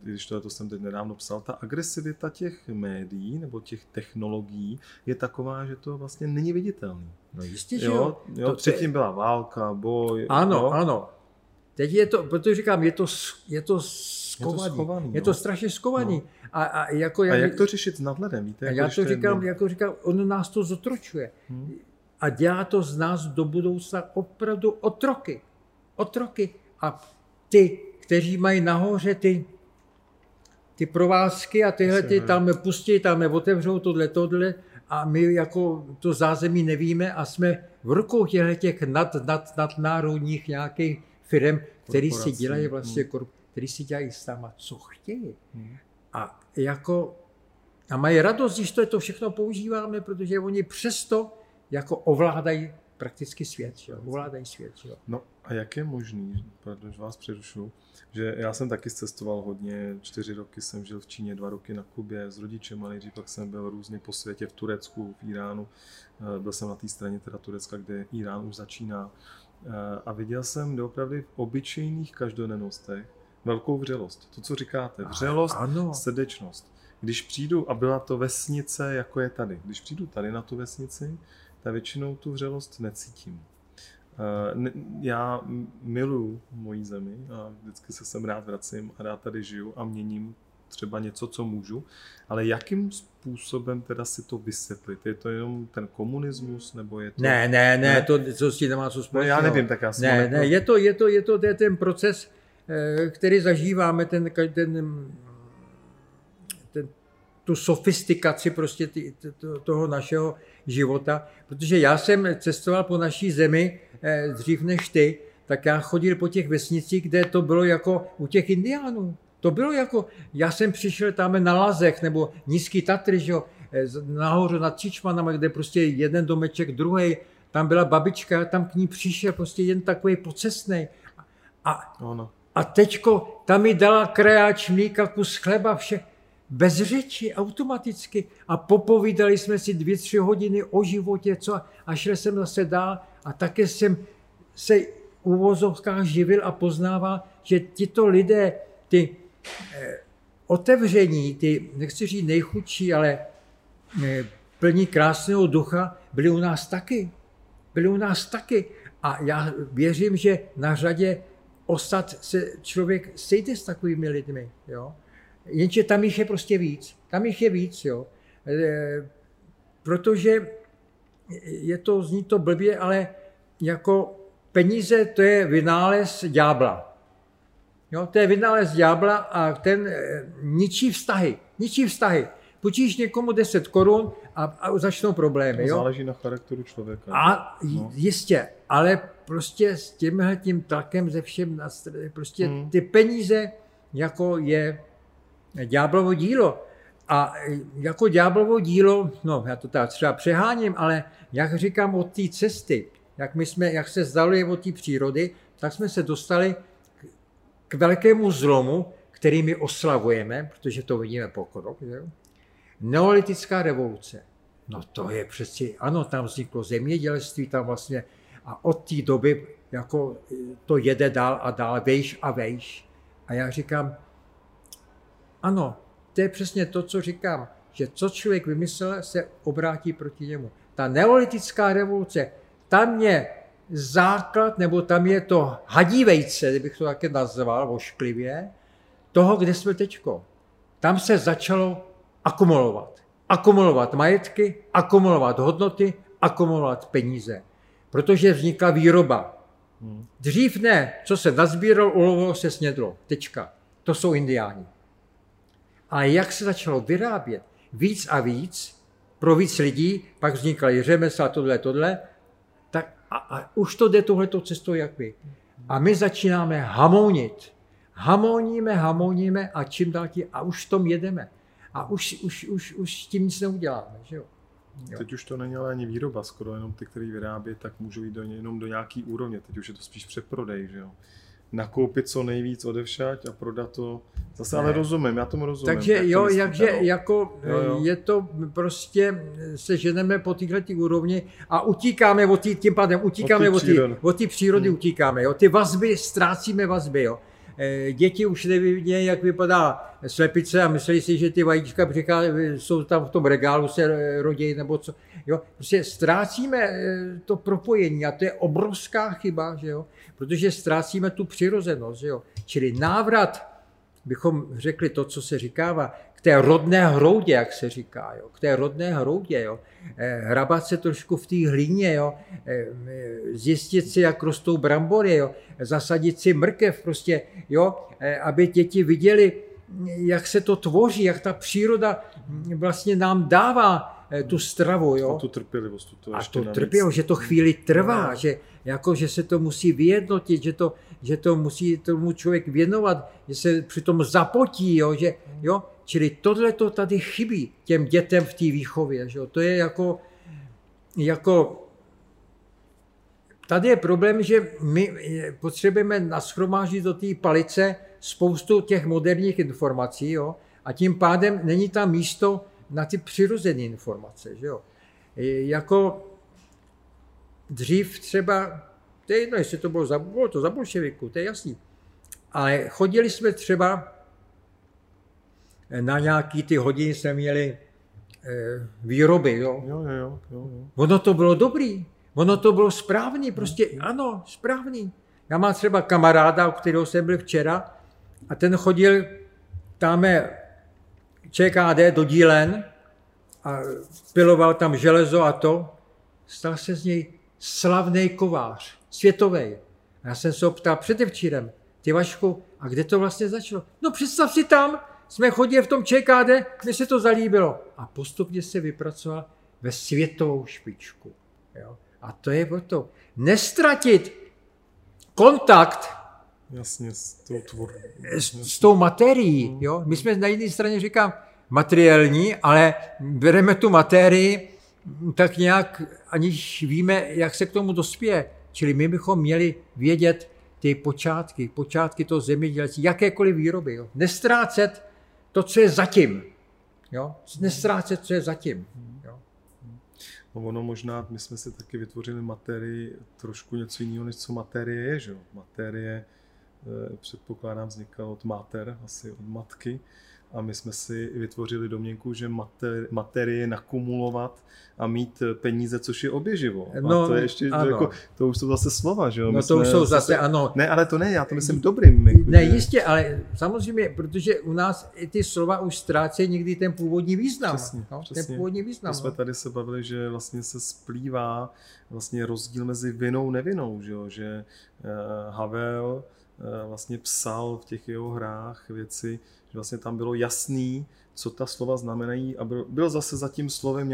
když to jsem teď nedávno psal, ta agresivita těch médií nebo těch technologií je taková, že to vlastně není viditelné. No jistě, že jo. Předtím byla válka, boj. Ano. Teď je to, protože říkám, je to schovaný. Je to strašně schovaný. No. A jak to řešit s nadhledem? Víte, já to říkám, on nás to zotročuje. A dělá to z nás do budoucna opravdu otroky. Otroky. A ty, kteří mají nahoře ty provázky a tyhle, ty tam pustí, tam otevřou tohle. A my jako to zázemí nevíme a jsme v rukou těch nadnárodních nějakých firm, které si dělají vlastně s náma, co chtějí. A mají radost, když to všechno používáme, protože oni přesto jako ovládají prakticky svět, jo? No a jak je možný, protože vás přerušu, že já jsem taky cestoval hodně, 4 roky jsem žil v Číně, 2 roky na Kubě s rodičem, ale pak jsem byl různě po světě, v Turecku, v Iránu, byl jsem na té straně teda Turecka, kde Irán už začíná a viděl jsem doopravdy v obyčejných každodennostech velkou vřelost, to, co říkáte, vřelost, srdečnost. Když přijdu, a byla to vesnice, jako je tady, když přijdu tady na tu vesnici, ta většinou tu vřelost necítím. Já miluju moji zemi a vždycky se sem rád vracím a rád tady žiju a měním třeba něco, co můžu, ale jakým způsobem teda si to vysvětlit? Je to jenom ten komunismus, nebo je to... Ne, to s tím nemá co společného. No, já nevím, tak já jsem... Je to ten proces, který zažíváme, tu sofistikaci prostě toho našeho života, protože já jsem cestoval po naší zemi dřív než ty, tak já chodil po těch vesnicích, kde to bylo jako u těch Indiánů. To bylo jako, já jsem přišel tam na Lazech nebo Nízké Tatry, že jo, nahoře nad Číčmanama, kde prostě jeden domeček, druhý, tam byla babička, tam k ní přišel prostě jen takový pocestnej. A teďko tam mi dala krajáč mlíka, kus chleba, vše. Bez řeči, automaticky. A popovídali jsme si 2-3 hodiny o životě, a šel jsem zase dál. A také jsem se v uvozovkách živil a poznával, že tito lidé, ty otevření, ty, nechci říct nejchudší, ale plní krásného ducha, byli u nás taky. A já věřím, že na řadě osad se člověk sejde s takovými lidmi, jo. Jenže tam jich je prostě víc. Jo. Protože zní to blbě, ale jako peníze, to je vynález ďábla. Jo, to je vynález ďábla a ten ničí vztahy. Půjčíš někomu 10 korun a začnou problémy. Jo? Záleží na charakteru člověka. A jistě, ale prostě s tímhle tím tlakem ze všem prostě ty peníze jako je ďáblovo dílo. A jako ďáblovo dílo, no já to tady třeba přeháním, ale jak říkám od té cesty, jak se vzdaluje od té přírody, tak jsme se dostali k velkému zlomu, který my oslavujeme, protože to vidíme pokrok. Neolitická revoluce. No to je přeci, ano, tam vzniklo zemědělství, tam vlastně a od té doby jako to jede dál a dál, vejš a vejš. A já říkám, ano, to je přesně to, co říkám, že co člověk vymyslel, se obrátí proti němu. Ta neolitická revoluce, tam je základ, nebo tam je to hadí vejce, kdybych to také nazval ošklivě, toho, kde jsme teďko. Tam se začalo akumulovat. Akumulovat majetky, akumulovat hodnoty, akumulovat peníze. Protože vznikla výroba. Dřív ne, co se nazbíralo, ulovilo, se snědlo. Tečka. To jsou indiáni. A jak se začalo vyrábět víc a víc, pro víc lidí, pak vznikaly řemesla, tohle, tak a už to jde tohletou cestou jak my. A my začínáme hamounit. Hamouníme a čím dál tím, a už v tom jedeme. A už tím nic neuděláme, že jo? Jo. Teď už to není ale ani výroba, skoro jenom ty, který vyrábí, tak můžou jít jenom do nějaký úrovně. Teď už je to spíš přeprodej, že jo? Nakoupit co nejvíc odevšať a prodat to. Zase ne. Ale rozumím, já tomu rozumím. Takže tak jo, je to prostě, se ženeme po této úrovni a utíkáme tím pádem, od té přírody utíkáme, jo? Ty vazby, ztrácíme vazby, jo? Děti už nevidí, jak vypadá slepice a myslí si, že ty vajíčka jsou tam v tom regálu, se rodí nebo co. Jo, prostě ztrácíme to propojení a to je obrovská chyba, že jo? Protože ztrácíme tu přirozenost. Že jo? Čili návrat, bychom řekli to, co se říkává, k té rodné hroudě, jak se říká, jo? K té rodné hroudě. Jo? Hrabat se trošku v té hlíně, jo? Zjistit si, jak rostou brambory, jo? Zasadit si mrkev, prostě, jo? Aby děti viděli, jak se to tvoří, jak ta příroda vlastně nám dává tu stravu, jo. A tu trpělivost. Že to chvíli trvá, no. že se to musí vyjednotit, že to musí tomu člověk věnovat, že se přitom zapotí, jo, že, jo. Čili tohle to tady chybí těm dětem v té výchově, že jo. To je jako tady je problém, že my potřebujeme nashromáždit do té palice spoustu těch moderních informací, jo, a tím pádem není tam místo na ty přirozené informace, že jo. Jako dřív třeba, to je jedno, jestli to bylo to za bolševiku, to je jasný, ale chodili jsme třeba na nějaký ty hodiny, jsme měli výroby, jo. Jo. Ono to bylo dobrý, ono to bylo správný, prostě ano, správný. Já mám třeba kamaráda, u kterého jsem byl včera, a ten chodil tam ČKD do dílen a piloval tam železo a to. Stal se z něj slavný kovář, světový. A já jsem se ho ptal předevčírem, ty Vašku, a kde to vlastně začalo? No představ si tam, jsme chodili v tom ČKD, mně se to zalíbilo. A postupně se vypracoval ve světovou špičku. Jo? A to je proto. Nestratit kontakt s tou materií. Jo? My jsme na jedné straně, říkám, materiální, ale bereme tu materii tak nějak, aniž víme, jak se k tomu dospěje. Čili my bychom měli vědět ty počátky toho zemědělství, jakékoliv výroby. Jo? Nestrácet to, co je zatím. Jo? Nestrácet, co je zatím. Jo? No ono možná, my jsme si taky vytvořili materii trošku něco jiného, než co materie je, že jo? Materie, předpokládám, vznikla od mater, asi od matky, a my jsme si vytvořili domněnku, že materie nakumulovat a mít peníze, což je oběživo. No, a to je ještě jako, to už jsou zase slova, že jo? No to už jsou zase, ano. Ne, ale to ne, já to myslím dobrým. Ne, jistě, ale samozřejmě, protože u nás i ty slova už ztrácejí někdy ten původní význam. Přesně, no? Přesně. Ten původní význam. My jsme tady se bavili, že vlastně se splývá vlastně rozdíl mezi vinou a nevinou, že jo? Že Havel vlastně psal v těch jeho hrách věci, že vlastně tam bylo jasný, co ta slova znamenají, a byl zase za tím slovem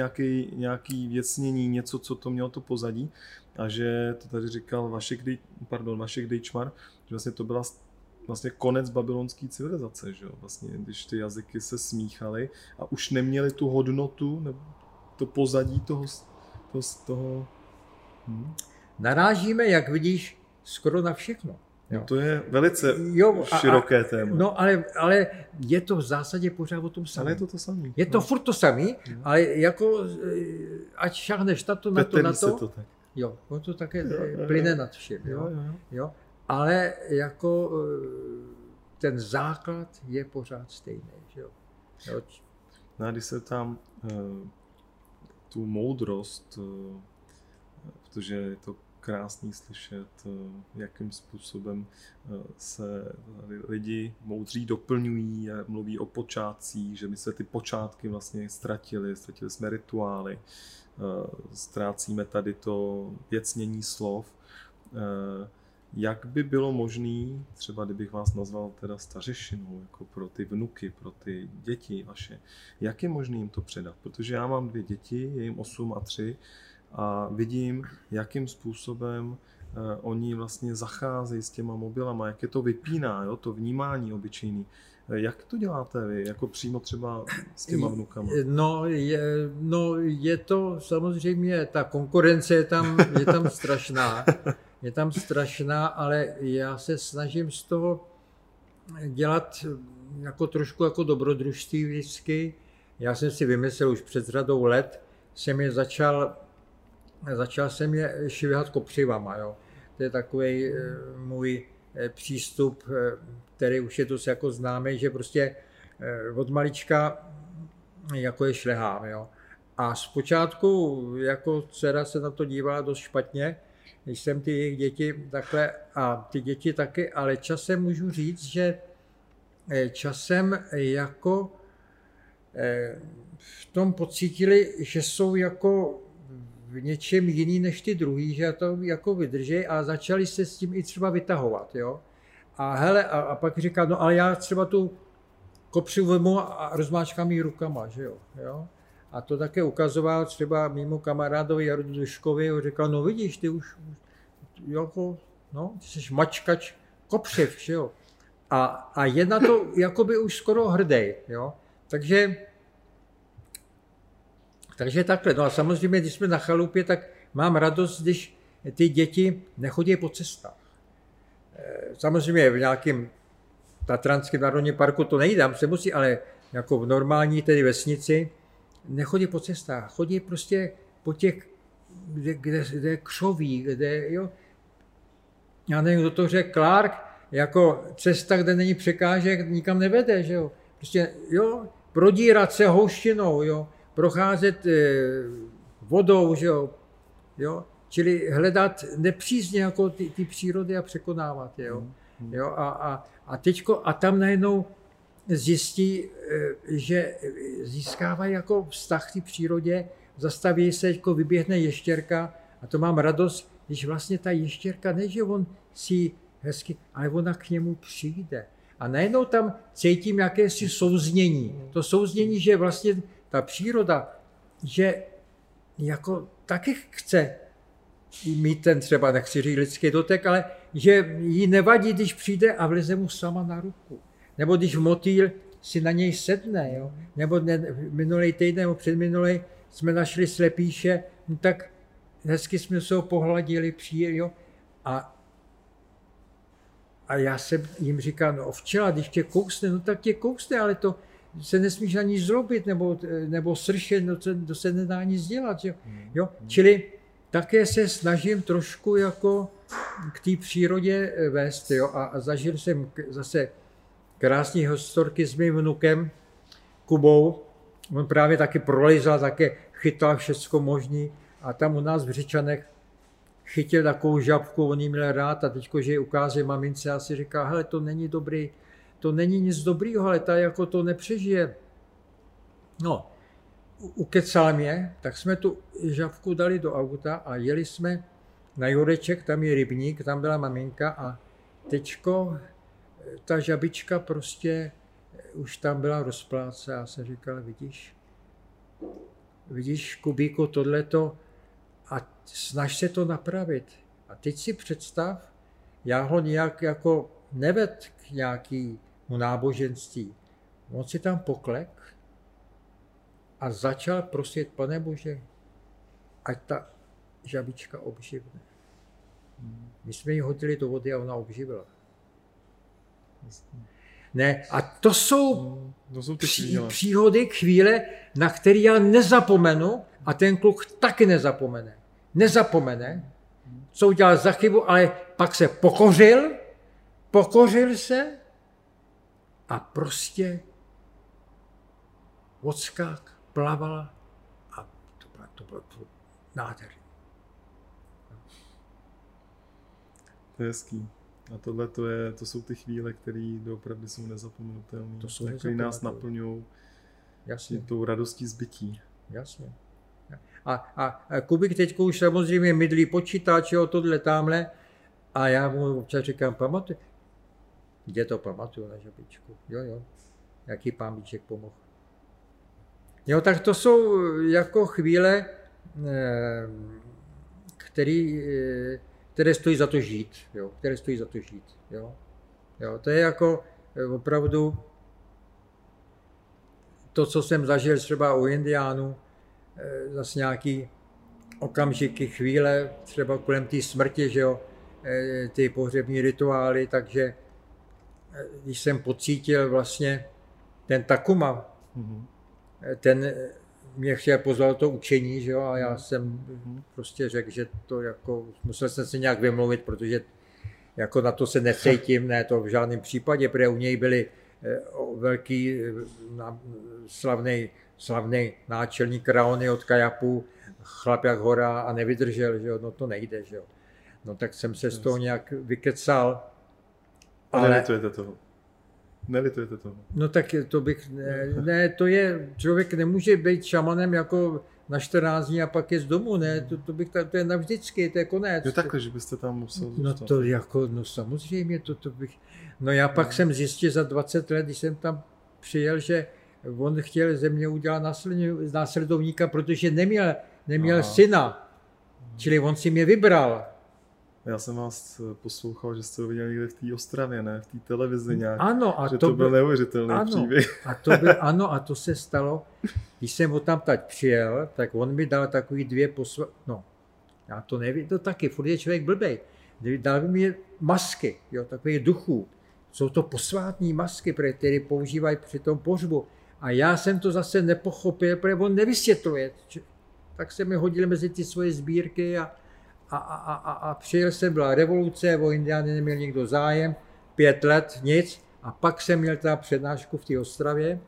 nějaký věcnění, něco, co to mělo to pozadí, a že to tady říkal Vašek Dejčmar, že vlastně to byla vlastně konec babylonské civilizace, že jo? Vlastně, když ty jazyky se smíchaly a už neměly tu hodnotu, nebo to pozadí toho... Narážíme, jak vidíš, skoro na všechno. Jo. To je velice široké téma. No, ale je to v zásadě pořád o tom samém. Ale je to to samé. Je to furt to samé, ale jako, ať šahneš na to. Tak. Jo, on to také plyne nad všem. Jo. Ale jako ten základ je pořád stejný. Že jo? No, když se tam tu moudrost, protože je to krásný slyšet, jakým způsobem se lidi moudří doplňují, mluví o počátcích, že my se ty počátky vlastně ztratili jsme rituály, ztrácíme tady to věcnění slov. Jak by bylo možné, třeba kdybych vás nazval teda stařešinou, jako pro ty vnuky, pro ty děti vaše, jak je možné jim to předat? Protože já mám 2 děti, je jim 8 a 3, a vidím, jakým způsobem oni vlastně zacházejí s těma mobilama, jak je to vypíná, jo, to vnímání obyčejný. Jak to děláte vy, jako přímo třeba s těma vnukama? No je to samozřejmě, ta konkurence je tam strašná. Je tam strašná, ale já se snažím z toho dělat jako trošku jako dobrodružství vždycky. Já jsem si vymyslel už před řadou let, začal jsem je švihat kopřivama, jo. To je takový můj přístup, který už je dost jako známý, že prostě od malička jako je šlehám, jo. A zpočátku jako dcera se na to dívala dost špatně, když jsem ty jejich děti takhle a ty děti taky, ale časem můžu říct, že časem jako v tom pocítili, že jsou jako v něčem jiný než ty druhý, že to jako vydrží a začali se s tím i třeba vytahovat, jo. A hele, a pak říká, no ale já třeba tu kopřivu vemu a rozmáčkám ji rukama, že jo. A to také ukazoval třeba mému kamarádovi Jardu Duškovi, on říkal, no vidíš, ty už, jako, no, ty jsi mačkač kopřiv, že jo. A je na to jakoby už skoro hrdej, jo. Takže takhle. No a samozřejmě, když jsme na chalupě, tak mám radost, když ty děti nechodí po cestách. Samozřejmě v nějakém Tatranském národním parku to nejde, tam se musí, ale jako v normální tedy vesnici nechodí po cestách. Chodí prostě po těch, kde křoví, kde, jo. Já nevím, kdo to řekl, Clark, jako cesta, kde není překážek, nikam nevede, že jo. Prostě, jo, prodírat se houštinou, jo. Procházet vodou, že jo, čili hledat nepřízně jako ty přírody a překonávat je, jo. Jo? A teďko, a tam najednou zjistí, že získávají jako vztah k té přírodě, zastaví se, jako vyběhne ještěrka a to mám radost, když vlastně ta ještěrka, ne že on si hezky, ale ona k němu přijde. A najednou tam cítím jakési souznění. To souznění, že vlastně ta příroda, že jako taky chce mít ten třeba, nechci říct lidský dotek, ale že jí nevadí, když přijde a vleze mu sama na ruku. Nebo když motýl si na něj sedne, jo? Nebo minulý týden nebo předminulý jsme našli slepíše, no tak hezky jsme se ho pohladili, jo? A já jsem jim říkal, no ovčela, když tě kousne, no tak tě kousne, ale to se nesmíš na ní zlobit, nebo sršet, no to se nedá nic dělat. Jo? Jo? Čili také se snažím trošku jako k té přírodě vést. Jo? A zažil jsem zase krásný historky s mým vnukem Kubou. On právě taky prolezal, také chytal všecko možný. A tam u nás v Řečanech chytil takovou žabku, on ji měl rád a teď, že ji ukáže mamince, a si říká, hele, to není dobrý. To není nic dobrýho, ale ta jako to nepřežije. No, ukecal mě, tak jsme tu žabku dali do auta a jeli jsme na Jureček, tam je rybník, tam byla maminka a teďko ta žabička prostě už tam byla rozpláce. Já jsem říkal, vidíš, Kubíku, tohleto a snaž se to napravit. A teď si představ, já ho nějak jako neved k nějakému náboženství. On si tam poklek a začal prosit, Pane Bože, ať ta žabička obživne. My jsme ji hodili do vody a ona obživila. Ne, a to jsou příhody, chvíle, na které já nezapomenu a ten kluk taky nezapomene. Nezapomene, co udělal za chybu, ale pak se pokořil se a prostě odskák, plavala a to bylo nádherný. To je hezký. A tohle to jsou ty chvíle, které doopravdy jsou nezapomenutelné, které nás naplňují tou radostí z bytí. Jasně. A Kubík teď už samozřejmě mydlí počítače o tohle támhle a já mu občas říkám, pamatuj. Kde to pamatuju na žabičku? Jo. Jaký pámíček pomohl. Jo, tak to jsou jako chvíle, které stojí za to žít, jo, Jo, to je jako opravdu to, co jsem zažil třeba u Indiánů, zase nějaký okamžiky, chvíle, třeba kolem té smrti, že jo, ty pohřební rituály, takže když jsem pocítil vlastně ten Takumã, ten mě chtěl pozvat to učení, že jo, a já jsem prostě řekl, že to jako, musel jsem se nějak vymluvit, protože jako na to se necítím, ne to v žádném případě, protože u něj byli velký slavný náčelník Raony od Kajapu, chlap jak hora a nevydržel, že jo, no to nejde, že jo. No tak jsem se z toho nějak vykecal. Ale nelitujete toho? No tak to bych, ne, to je, člověk nemůže být šamanem jako na 14 dní a pak je z domu, ne, to je navždycky, to je konec. Jo takhle, že byste tam musel zůstat. No to jako, no samozřejmě, to bych, no já pak jsem zjistil za 20 let, když jsem tam přijel, že on chtěl ze mě udělat následovníka, protože neměl syna, čili on si mě vybral. Já jsem vás poslouchal, že jste ho viděl někde v té Ostravě, ne? V té televizi nějak. Ano, a že to byl neuvěřitelný příběh. A to se stalo, když jsem ho tam tak přijel, tak on mi dal takový dvě no, já to nevím, to taky, furt je člověk blbej. Dal mi masky, jo, takových duchů. Jsou to posvátní masky, které používají při tom pohřbu. A já jsem to zase nepochopil, protože on nevysvětluje. Tak jsem mi hodil mezi ty svoje sbírky a přijel jsem, byla revoluce, o Indiány neměl nikdo zájem, 5 let, nic. A pak jsem měl teda přednášku v té Ostravě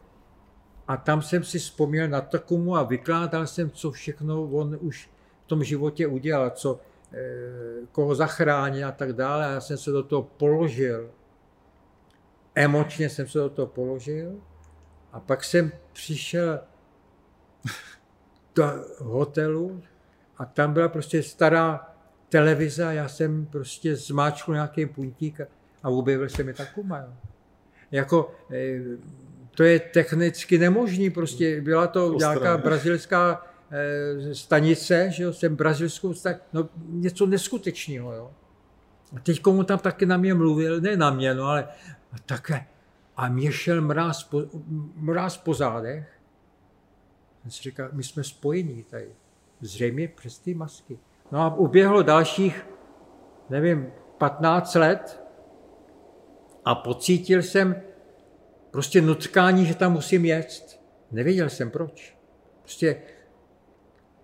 a tam jsem si vzpomněl na Takumu a vykládal jsem, co všechno on už v tom životě udělal, co, koho zachránil a tak dále. A já jsem se do toho položil. Emočně jsem se do toho položil a pak jsem přišel do hotelu, a tam byla prostě stará televize a já jsem prostě zmáčkl nějaký puntík a objevil se mi Takumã. Jako, to je technicky nemožný, prostě byla to nějaká brazilská stanice, že jo, jsem brazilskou stanici, no něco neskutečného, jo. A teď komu tam taky na mě mluvil, ne na mě, no ale také. A mě šel mráz po zádech. On si říkal, my jsme spojení tady. Zřejmě přes ty masky. No a uběhlo dalších, nevím, 15 let a pocítil jsem prostě nutkání, že tam musím jet. Nevěděl jsem proč. Prostě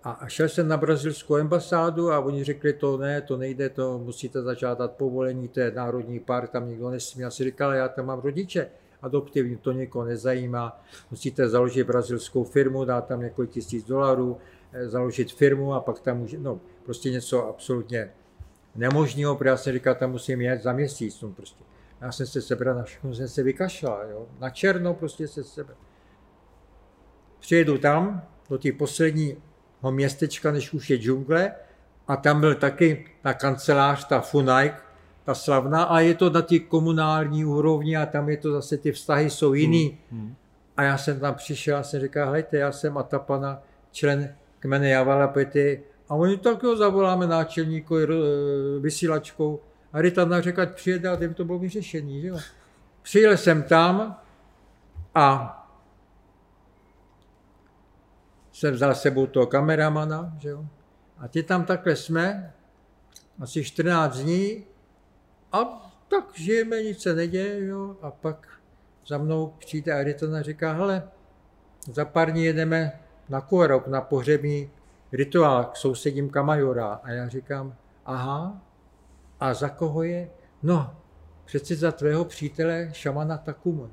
a šel jsem na brazilskou ambasádu a oni řekli, to ne, to nejde, to musíte zažádat povolení, to je národní park, tam nikdo nesmí. Já si říkal, já tam mám rodiče adoptivní, to někoho nezajímá. Musíte založit brazilskou firmu, dát tam několik $1000, založit firmu a pak tam může, no prostě něco absolutně nemožného, protože já jsem říkal, tam musím jet za měsíc, no prostě. Já jsem se sebral, na všechno jsem se vykašlal, jo, na černo prostě se sebral. Přijedu tam, do té posledního městečka, než už je džungle a tam byl taky ta kancelář, ta Funajk, ta slavná, a je to na ty komunální úrovni a tam je to zase, ty vztahy jsou jiný. A já jsem tam přišel a jsem říkal, hejte, já jsem Atapana, člen kmene Javala Pety, a oni tak ho zavoláme náčelníku vysílačkou. Aritana řekla, přijede, a kdyby to bylo vyřešení, že jo. Přijel jsem tam a jsem vzal sebou toho kameramana, že jo. A ty tam takhle jsme, asi 14 dní, a tak žijeme, nic se neděje, jo. A pak za mnou přijde Aritana a říká, hele, za pár dní jedeme na Kórok, na pohřební rituál k sousedím Kamajora. A já říkám, aha, a za koho je? No, přeci za tvého přítele šamana Takumã.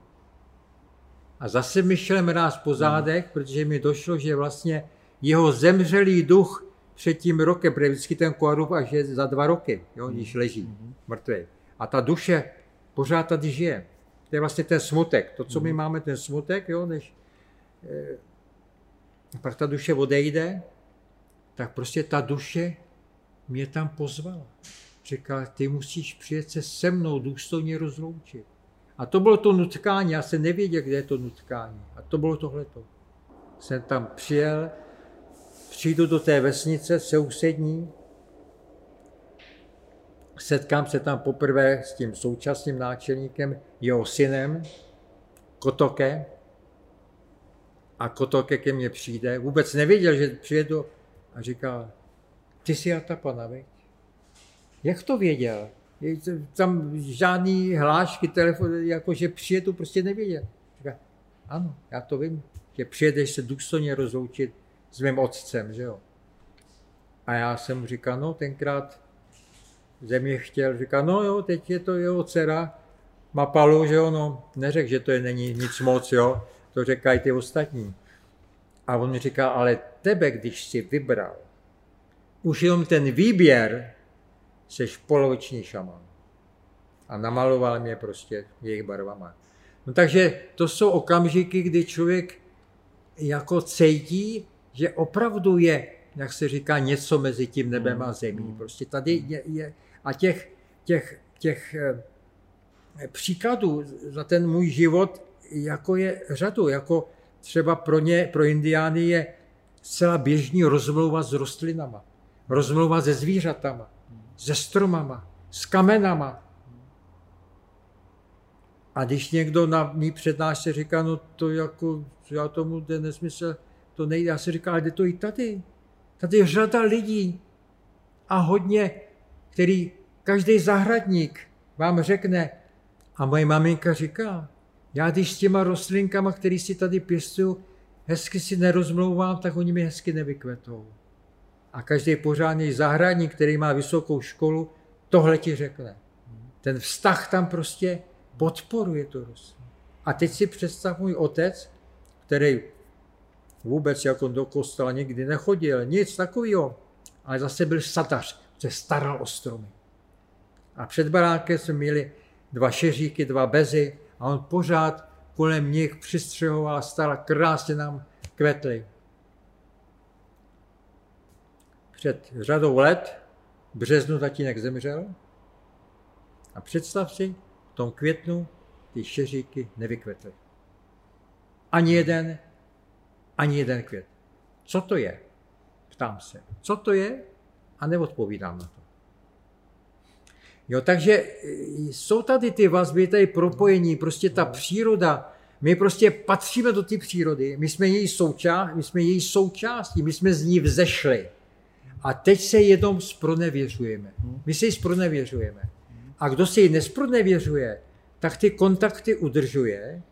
A zase mi šel mráz po zádech, protože mi došlo, že vlastně jeho zemřelý duch před tím rokem, protože vždycky ten Kórok až je za 2 roky, jo, níž leží mrtvý. A ta duše pořád tady žije. To je vlastně ten smutek, to, co my máme, ten smutek, jo, než pak ta duše odejde, tak prostě ta duše mě tam pozvala. Říkala, ty musíš přijet se se mnou důstojně rozloučit. A to bylo to nutkání, já jsem nevěděl, kde je to nutkání. A to bylo tohleto. Jsem tam přijel, přijdu do té vesnice sousední, setkám se tam poprvé s tím současným náčelníkem, jeho synem, Kotoke. A Kotoke ke mně přijde, vůbec nevěděl, že přijedu, a říkal, ty jsi Atapana, veď? Jak to věděl? Tam žádný hlášky, telefon, jakože přijedu, prostě nevěděl. Říkal, ano, já to vím, že přijedeš se důstojně rozloučit s mým otcem, že jo? A já jsem mu říkal, no tenkrát země chtěl, říkal, no jo, teď je to jeho dcera, Mapalu, že jo, no, neřekl, že to je není nic moc, jo, to říkají ty ostatní. A on mi říkal, ale tebe, když jsi vybral, už jenom ten výběr, seš poloviční šaman. A namaloval mě prostě jejich barvama. No takže to jsou okamžiky, kdy člověk jako cítí, že opravdu je, jak se říká, něco mezi tím nebem a zemí. Prostě tady je a těch příkladů za ten můj život jako je řadu, jako třeba pro Indiány je zcela běžný rozmlouva s rostlinama, rozmlouva se zvířatama, se stromama, s kamenama. A když někdo na mý přednášce říká, no to jako, já tomu jde nesmysl, to nejde, já si říkám, ale jde to i tady. Tady je řada lidí a hodně, který každý zahradník vám řekne, a moje maminka říká, já když s těma rostlinkama, který si tady pěstuju, hezky si nerozmlouvám, tak oni mi hezky nevykvetou. A každý pořádný zahradník, který má vysokou školu, tohle ti řekne. Ten vztah tam prostě podporuje to rostlinu. A teď si představ můj otec, který vůbec jako do kostela nikdy nechodil, nic takového, ale zase byl satař, se staral o stromy. A před barákem jsme měli 2 šeříky, 2 bezy a on pořád kolem nich přistřehoval a staral, krásně nám kvetly. Před řadou let v březnu tatínek zemřel a představ si, v tom květnu ty šeříky nevykvetly. Ani jeden květ. Co to je? Ptám se. Co to je? A neodpovídám na to. Jo, takže jsou tady ty vazby, tady propojení, prostě ta příroda. My prostě patříme do té přírody, my jsme její součástí, my jsme z ní vzešli. A teď se jenom zpronevěřujeme. My se ji zpronevěřujeme. A kdo se ji nespronevěřuje, tak ty kontakty udržuje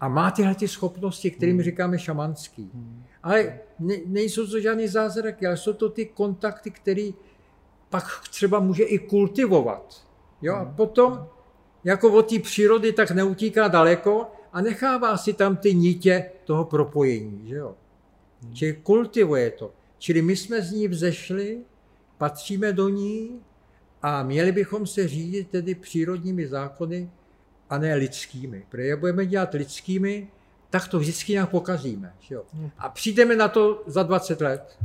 a má tyhle ty schopnosti, kterým říkáme šamanský. Ale nejsou to žádný zázraky, ale jsou to ty kontakty, které pak třeba může i kultivovat. Jo? A potom jako od té přírody tak neutíká daleko a nechává si tam ty nitě toho propojení. Že jo? Čili kultivuje to. Čili my jsme z ní vzešli, patříme do ní a měli bychom se řídit tedy přírodními zákony a ne lidskými. Protože jak budeme dělat lidskými, tak to vždycky nějak pokazíme. Že jo? A přijdeme na to za 20 let.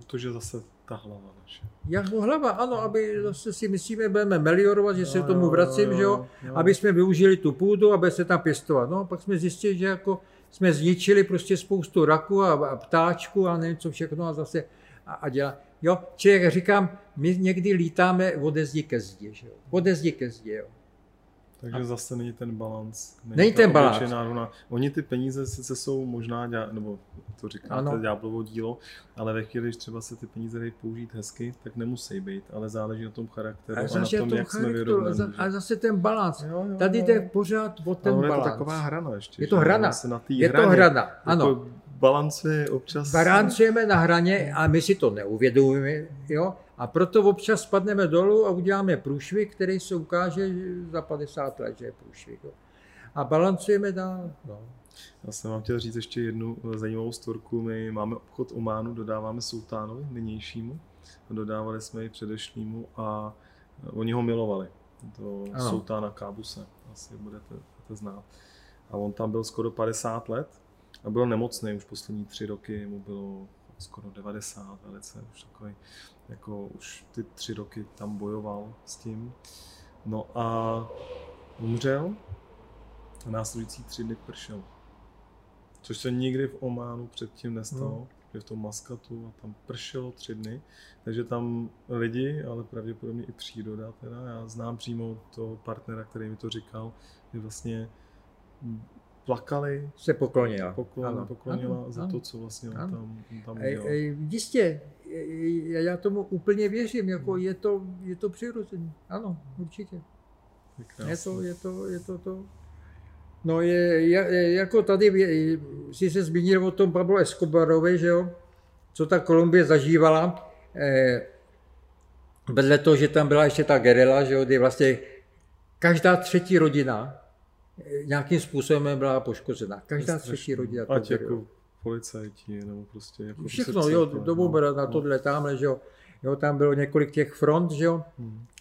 Protože zase Ta hlava naše. Jako hlava, ano, aby zase si myslíme, budeme meliorovat, že se k tomu vracím, že jo, aby jsme využili tu půdu, aby se tam pěstovat. No, pak jsme zjistili, že jako jsme zničili prostě spoustu raků a ptáčku a nevím co všechno a zase a dělá. Jo, čili jak říkám, my někdy lítáme ode zdi ke zdi, že jo, ode zdi ke zdi, jo. Takže zase není ten balans. Není ten balans. Oni ty peníze sice jsou možná, nebo to říkáte, ďáblovo dílo, ale ve chvíli, když třeba se ty peníze dají použít hezky, tak nemusí být, ale záleží na tom charakteru a na tom, jak jsme vyrovnaní. A zase ten balans. Jo, tady jde pořád o ten balans. Je to taková hrana ještě. Je to hrana. Je to hrana, ano. Balancuje občas. Balancujeme na hraně a my si to neuvědomujeme, jo? A proto občas spadneme dolů a uděláme průšvih, který se ukáže za 50 let, že je průšvih. Jo? A balancujeme dál. No. Já jsem vám chtěl říct ještě jednu zajímavou storku. My máme obchod Ománu, dodáváme sultánovi nynějšímu. Dodávali jsme ji předešlýmu a oni ho milovali. To sultána Kábuse, asi budete znát. A on tam byl skoro 50 let. A byl nemocný už poslední 3 roky, mu bylo skoro 90, velice už takový, jako už ty 3 roky tam bojoval s tím. No a umřel a následující 3 dny pršel. Což se nikdy v Ománu předtím nestalo, že v tom Maskatu a tam pršelo 3 dny. Takže tam lidi, ale pravděpodobně i příroda teda, já znám přímo toho partnera, který mi to říkal, že vlastně plakali, se poklonila za to, co vlastně tam dělal. Jistě, já tomu úplně věřím, jako je to přirozené, ano, určitě. Je to. No jako tady, jsi se zmínil o tom Pablo Escobarovi, že jo, co ta Kolumbie zažívala, vedle toho, že tam byla ještě ta gerila, že jo, kdy vlastně každá 3. rodina nějakým způsobem byla poškozena. Každá třetí rodina. Ať jako policajti, nebo prostě jako všechno, jo, dobubra na tohle, tamhle, že jo, tam bylo několik těch front, že jo.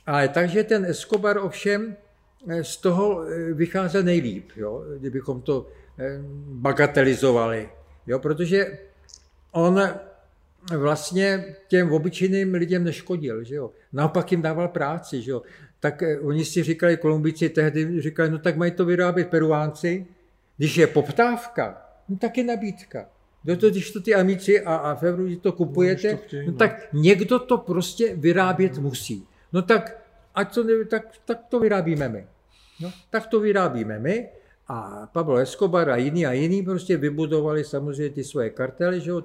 Ale takže ten Escobar ovšem z toho vycházel nejlíp, jo, kdybychom to bagatelizovali, jo, protože on vlastně těm obyčejným lidem neškodil, že jo. Naopak jim dával práci, že jo. Tak oni si říkali, Kolumbici tehdy říkali, no tak mají to vyrábět Peruánci, když je poptávka, no tak je nabídka. Když to ty amici a v Evropě to kupujete, no, chtějí, no tak někdo to prostě vyrábět musí. No tak, ať to nevím, tak to vyrábíme my. No, tak to vyrábíme my a Pablo Escobar a jiní prostě vybudovali samozřejmě ty svoje kartely, že jo,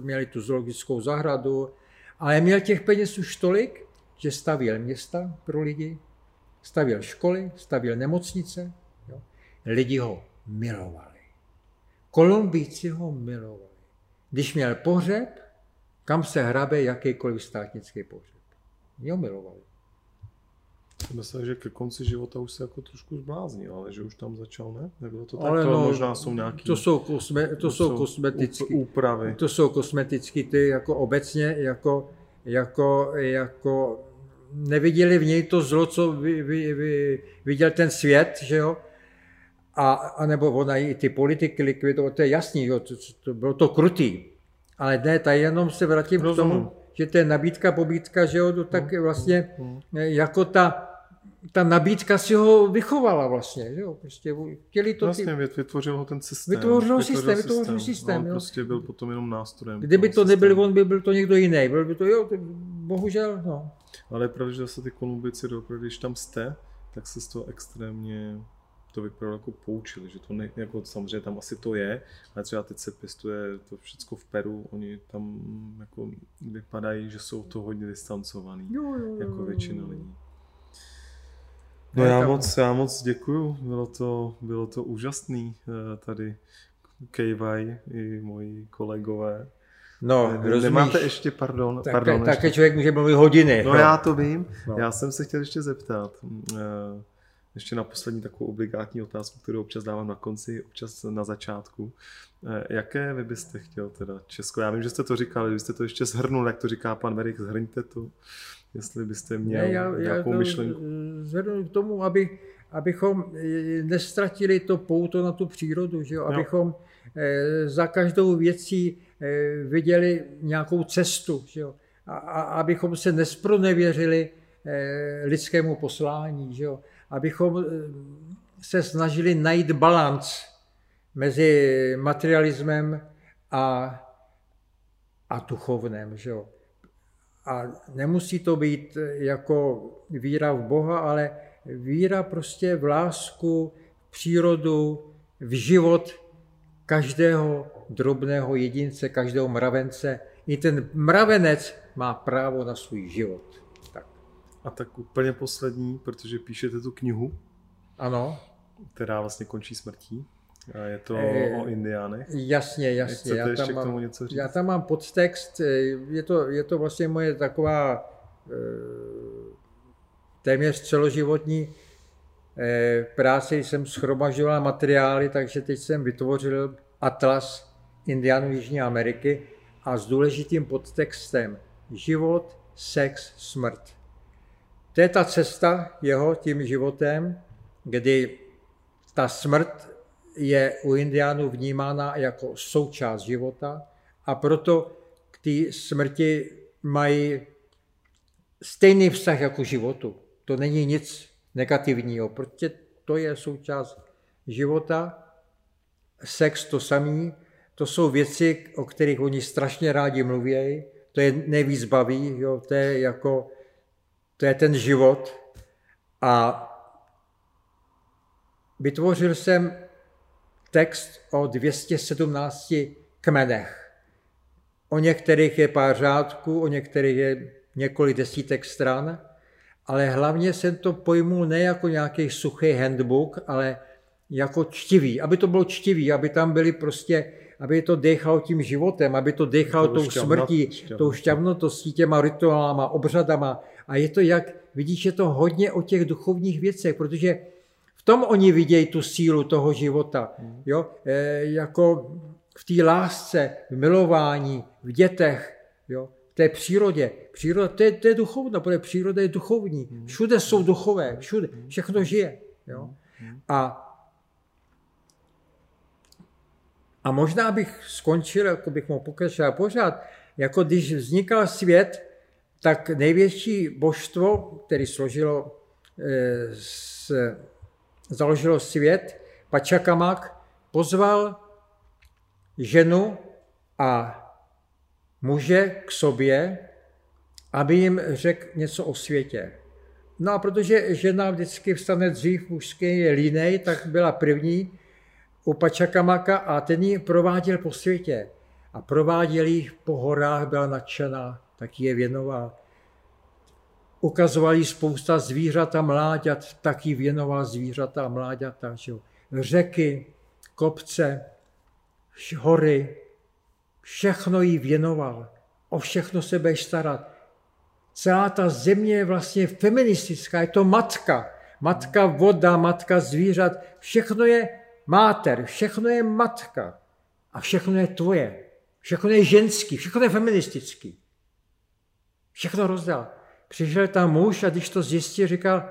měli tu zoologickou zahradu, ale měl těch peněz už tolik, že stavěl města pro lidi, stavěl školy, stavěl nemocnice. Jo. Lidi ho milovali. Kolumbíci ho milovali. Když měl pohřeb, kam se hrabe jakýkoliv státnický pohřeb. Mě ho milovali. Myslím, že ke konci života už se jako trošku zbláznil, ale že už tam začal, ne? Nebylo to tak, ale no, možná jsou nějaký. To jsou kosmetické úpravy. To jsou kosmetické ty jako obecně jako neviděli v něj to zlo, co viděl ten svět, že jo? A nebo ona i ty politiky likvidovala, to je jasný, jo? To bylo to krutý. Ale ne, tady jenom se vrátím k tomu, že to je nabídka, pobídka, že jo? Tak vlastně jako ta nabídka si ho vychovala vlastně, že jo? Prostě chtěli to vlastně vytvořil ho ten systém. Vytvořil systém, jo? Prostě byl potom jenom nástrojem. Kdyby to nebyl on, by byl to někdo jiný. Byl by to, jo, bohužel, no. Ale je pravda, že zase ty Kolumbici doopravdy, když tam jste, tak se z toho extrémně to vypadalo jako poučili, že to ne, jako samozřejmě tam asi to je, ale třeba teď se pěstuje to všechno v Peru, oni tam jako vypadají, že jsou to hodně distancovaný, jako většina lidí. No já moc děkuju, bylo to úžasný, tady kejvaj i moji kolegové. No, nemáte ještě, pardon. Také člověk může mluvit hodiny. No já to vím, já jsem se chtěl ještě zeptat, ještě na poslední takovou obligátní otázku, kterou občas dávám na konci, občas na začátku. Jaké vy byste chtěl teda Česko? Já vím, že jste to říkal, že byste to ještě shrnul, jak to říká pan Verik, shrňte to. Jestli byste měl nějakou myšlenku. Zvednu k tomu, abychom nestratili to pouto na tu přírodu, že jo? Abychom za každou věcí viděli nějakou cestu. Že jo? a abychom se nespronevěřili lidskému poslání, že jo? Abychom se snažili najít balanc mezi materialismem a duchovnem, že jo? A nemusí to být jako víra v Boha, ale víra prostě v lásku, v přírodu, v život každého drobného jedince, každého mravence. I ten mravenec má právo na svůj život. Tak. A tak úplně poslední, protože píšete tu knihu, ano, která vlastně končí smrtí. Je to o Indiánech. Jasně, jasně. Já tam mám podtext. Je to vlastně moje taková téměř celoživotní práce, když jsem shromažďoval materiály, takže teď jsem vytvořil atlas Indiánů Jižní Ameriky a s důležitým podtextem život, sex, smrt. To je ta cesta jeho tím životem, kdy ta smrt je u Indiánů vnímána jako součást života a proto k té smrti mají stejný vztah jako životu. To není nic negativního, protože to je součást života. Sex to samý, to jsou věci, o kterých oni strašně rádi mluví, to je nejvíc baví, jo? To je ten život. A vytvořil jsem text o 217 kmenech. O některých je pár řádků, o některých je několik desítek stran, ale hlavně jsem to pojmul ne jako nějaký suchý handbook, ale jako čtivý, aby to bylo čtivý, aby tam byly prostě, aby to dýchalo tím životem, aby to dýchalo tou smrtí, tou šťavnotostí, těma rituálama, obřadama. A je to jak, vidíš, je to hodně o těch duchovních věcech, protože v tom oni vidějí tu sílu toho života, jo? Jako v té lásce, v milování, v dětech, jo? V té přírodě. Příroda, to je duchovno, protože příroda je duchovní. Všude jsou duchové, všude, všechno žije. Jo? A možná bych skončil, jako bych mohl pokračovat pořád, jako když vznikal svět, tak největší božstvo, které založilo svět, Pačakamak, pozval ženu a muže k sobě, aby jim řekl něco o světě. No a protože žena vždycky vstane dřív, mužský je línej, tak byla první u Pačakamaka a ten ji prováděl po světě. A prováděl ji po horách, byla nadšená, tak ji je věnoval. Ukazoval jí spousta zvířat a mláďat, tak ji věnoval zvířata a mláďata. Že? Řeky, kopce, hory, všechno jí věnoval. O všechno se budeš starat. Celá ta země je vlastně feministická, je to matka. Matka voda, matka zvířat, všechno je máter, všechno je matka. A všechno je tvoje, všechno je ženský, všechno je feministický. Všechno rozdál. Přišel tam muž a když to zjistil, říkal,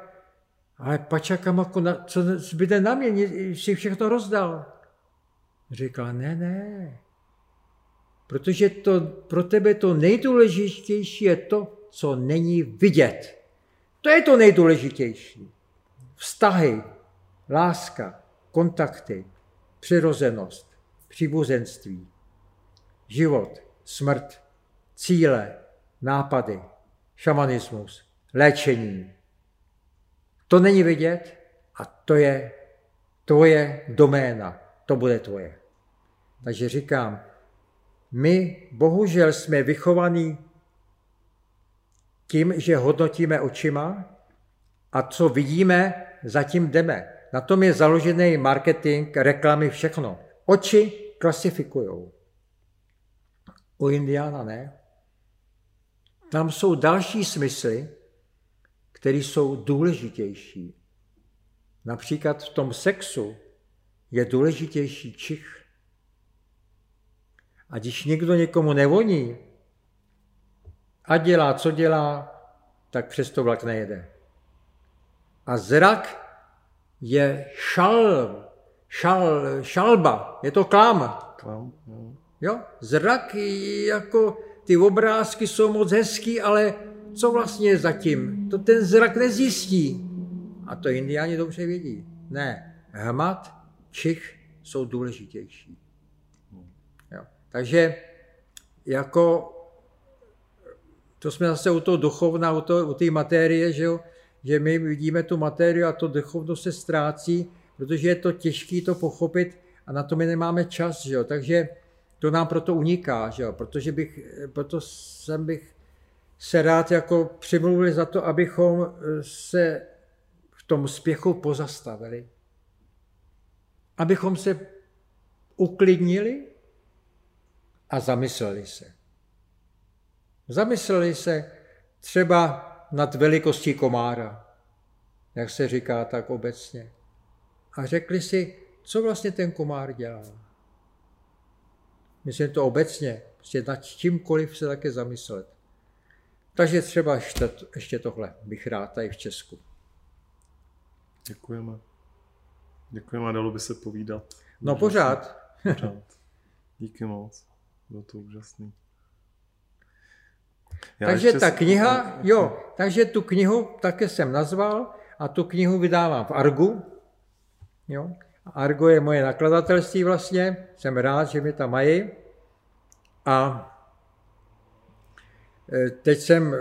ale Pačakamako, co zbyde na mě, jsi všechno rozdal. Říkal, ne, protože pro tebe to nejdůležitější je to, co není vidět. To je to nejdůležitější. Vztahy, láska, kontakty, přirozenost, příbuzenství, život, smrt, cíle, nápady, šamanismus, léčení. To není vidět a to je tvoje doména, to bude tvoje. Takže říkám, my bohužel jsme vychovaní tím, že hodnotíme očima a co vidíme, zatím jdeme. Na tom je založený marketing, reklamy, všechno. Oči klasifikujou. U Indiána ne. Tam jsou další smysly, které jsou důležitější. Například v tom sexu je důležitější čich. A když nikdo někomu nevoní a dělá, co dělá, tak přesto vlak nejede. A zrak je šalba, je to klam. Jo? Zrak je jako ty obrázky jsou moc hezký, ale co vlastně je zatím? To ten zrak nezjistí. A to indiáni dobře vědí. Ne, hmat, čich jsou důležitější. Jo. Takže jako to jsme zase u toho duchovna, u té materie, že jo? Že my vidíme tu materii a to duchovno se ztrácí, protože je to těžké to pochopit a na to my nemáme čas, že jo? Takže to nám proto uniká, že jo? Proto bych se rád jako přimluvil za to, abychom se v tom spěchu pozastavili. Abychom se uklidnili a zamysleli se. Zamysleli se třeba nad velikostí komára, jak se říká tak obecně. A řekli si, co vlastně ten komár dělá. Myslím to obecně, prostě nad čímkoliv se také zamyslet. Takže třeba ještě tohle bych rád tady v Česku. Děkujeme. Děkujeme, dalo by se povídat. No pořád. Díky moc, bylo to úžasný. Takže ta kniha, jo, takže tu knihu také jsem nazval a tu knihu vydávám v Argu. Jo. Argo je moje nakladatelství vlastně, jsem rád, že mi tam mají. A teď jsem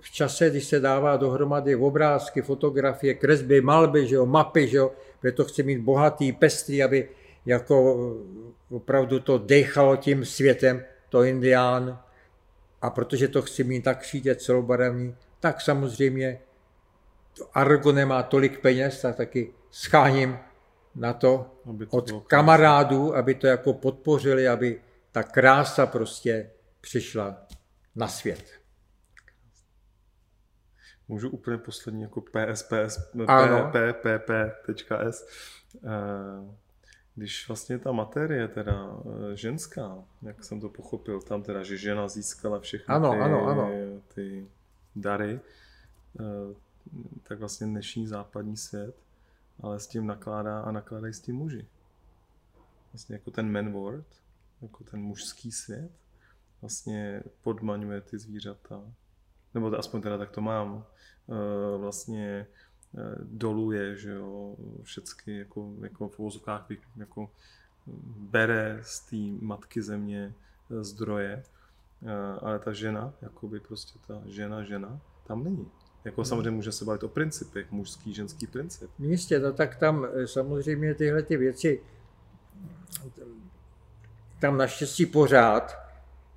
v čase, když se dává dohromady obrázky, fotografie, kresby, malby, že jo, mapy, že jo, proto chci mít bohatý, pestrý, aby jako opravdu to dechalo tím světem, to indián. A protože to chci mít tak šídě celobarevný, tak samozřejmě Argo nemá tolik peněz, tak taky scháním na to od kamarádů, aby to jako podpořili, aby ta krása prostě přišla na svět. Můžu úplně poslední jako ppp.s. Když vlastně ta materie teda ženská, jak jsem to pochopil, tam teda, že žena získala všechny ty dary, tak vlastně dnešní západní svět, ale s tím nakládají s tím muži. Vlastně jako ten man world, jako ten mužský svět, vlastně podmaňuje ty zvířata, nebo to, aspoň teda tak to mám, vlastně doluje, že jo, všechny jako v uvozovkách jako bere z té matky země zdroje, ale ta žena, jakoby prostě ta žena, tam není. Jako samozřejmě může se bavit o principech, mužský, ženský princip. Jistě, no tak tam samozřejmě tyhle ty věci, tam naštěstí pořád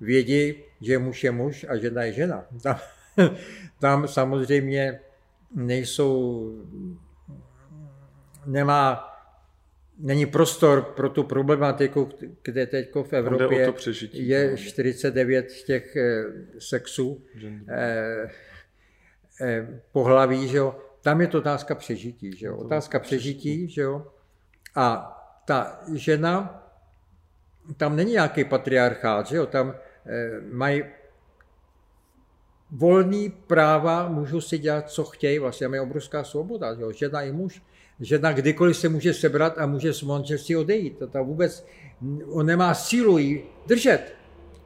vědí, že muž je muž a žena je žena. Tam samozřejmě není prostor pro tu problematiku, kde teď v Evropě je 49 těch sexů, pohlaví, že jo. Tam je to otázka přežití, že jo. Otázka přežití, že jo. A ta žena, tam není nějaký patriarchát, že jo. Tam mají volný práva, můžou si dělat, co chtějí, vlastně je obrovská svoboda, jo? Žena i muž. Žena kdykoliv se může sebrat a může s manželství odejít. Ta vůbec, on nemá sílu ji držet.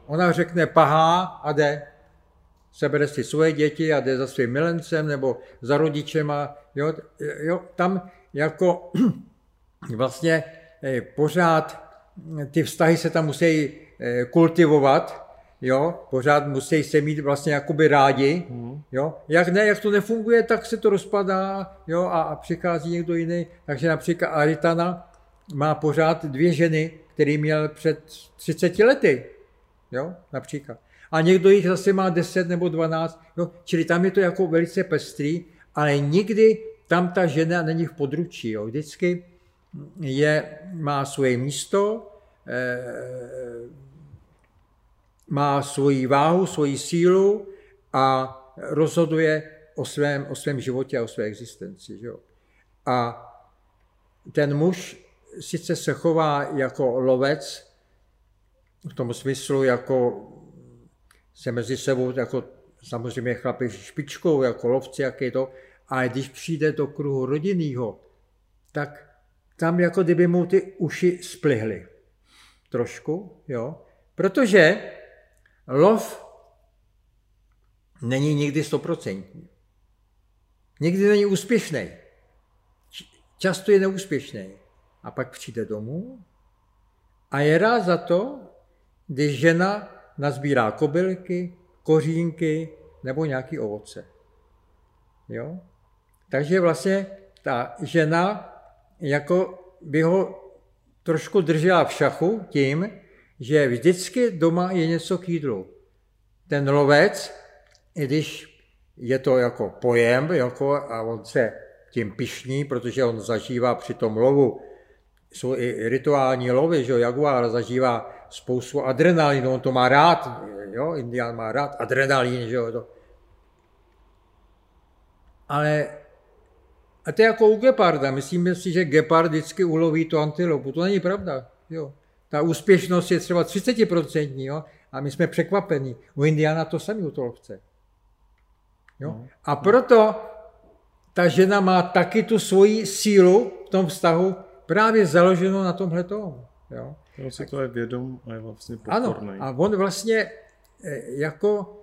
Ona řekne pahá a jde. Sebere si svoje děti a jde za svým milencem nebo za rodičema. Jo? Tam jako vlastně pořád ty vztahy se tam musí kultivovat. Jo, pořád musí se mít vlastně jakoby rádi, jo. Jak to nefunguje, tak se to rozpadá, jo, a přichází někdo jiný. Takže například Aritana má pořád 2 ženy, který měl před 30 lety, jo, například. A někdo jich zase má 10 nebo 12, jo, čili tam je to jako velice pestrý, ale nikdy tam ta žena není v područí, jo. Vždycky má svoje místo, má svoji váhu, svoji sílu a rozhoduje o svém životě a o své existenci. Že jo? A ten muž sice se chová jako lovec, v tom smyslu, jako se mezi sebou, jako samozřejmě chlapi špičkou, jako lovci, jak je to, ale když přijde do kruhu rodinného, tak tam jako kdyby mu ty uši splihly trošku, jo? Protože lov není nikdy stoprocentní. Nikdy není úspěšný. Často je neúspěšný. A pak přijde domů a je rád za to, když žena nazbírá kobylky, kořínky nebo nějaký ovoce. Jo? Takže vlastně ta žena jako by ho trošku držela v šachu tím, že vždycky doma je něco k jídlu. Ten lovec, i když je to jako pojem jako, a on se tím pyšní, protože on zažívá při tom lovu, jsou i rituální lovy, že jaguár zažívá spoustu adrenalinu, on to má rád, jo? Indián má rád adrenalin, že jo? Ale a to je jako u geparda, myslím si, že gepard vždycky uloví tu antilopu, to není pravda, jo? Ta úspěšnost je třeba 30%, jo? A my jsme překvapení, u Indiána to samý u toho lovce. Jo? A proto ta žena má taky tu svoji sílu v tom vztahu právě založenou na tomhle tomu. Jo? On si to je vědom a je vlastně pokorný. Ano, a on vlastně jako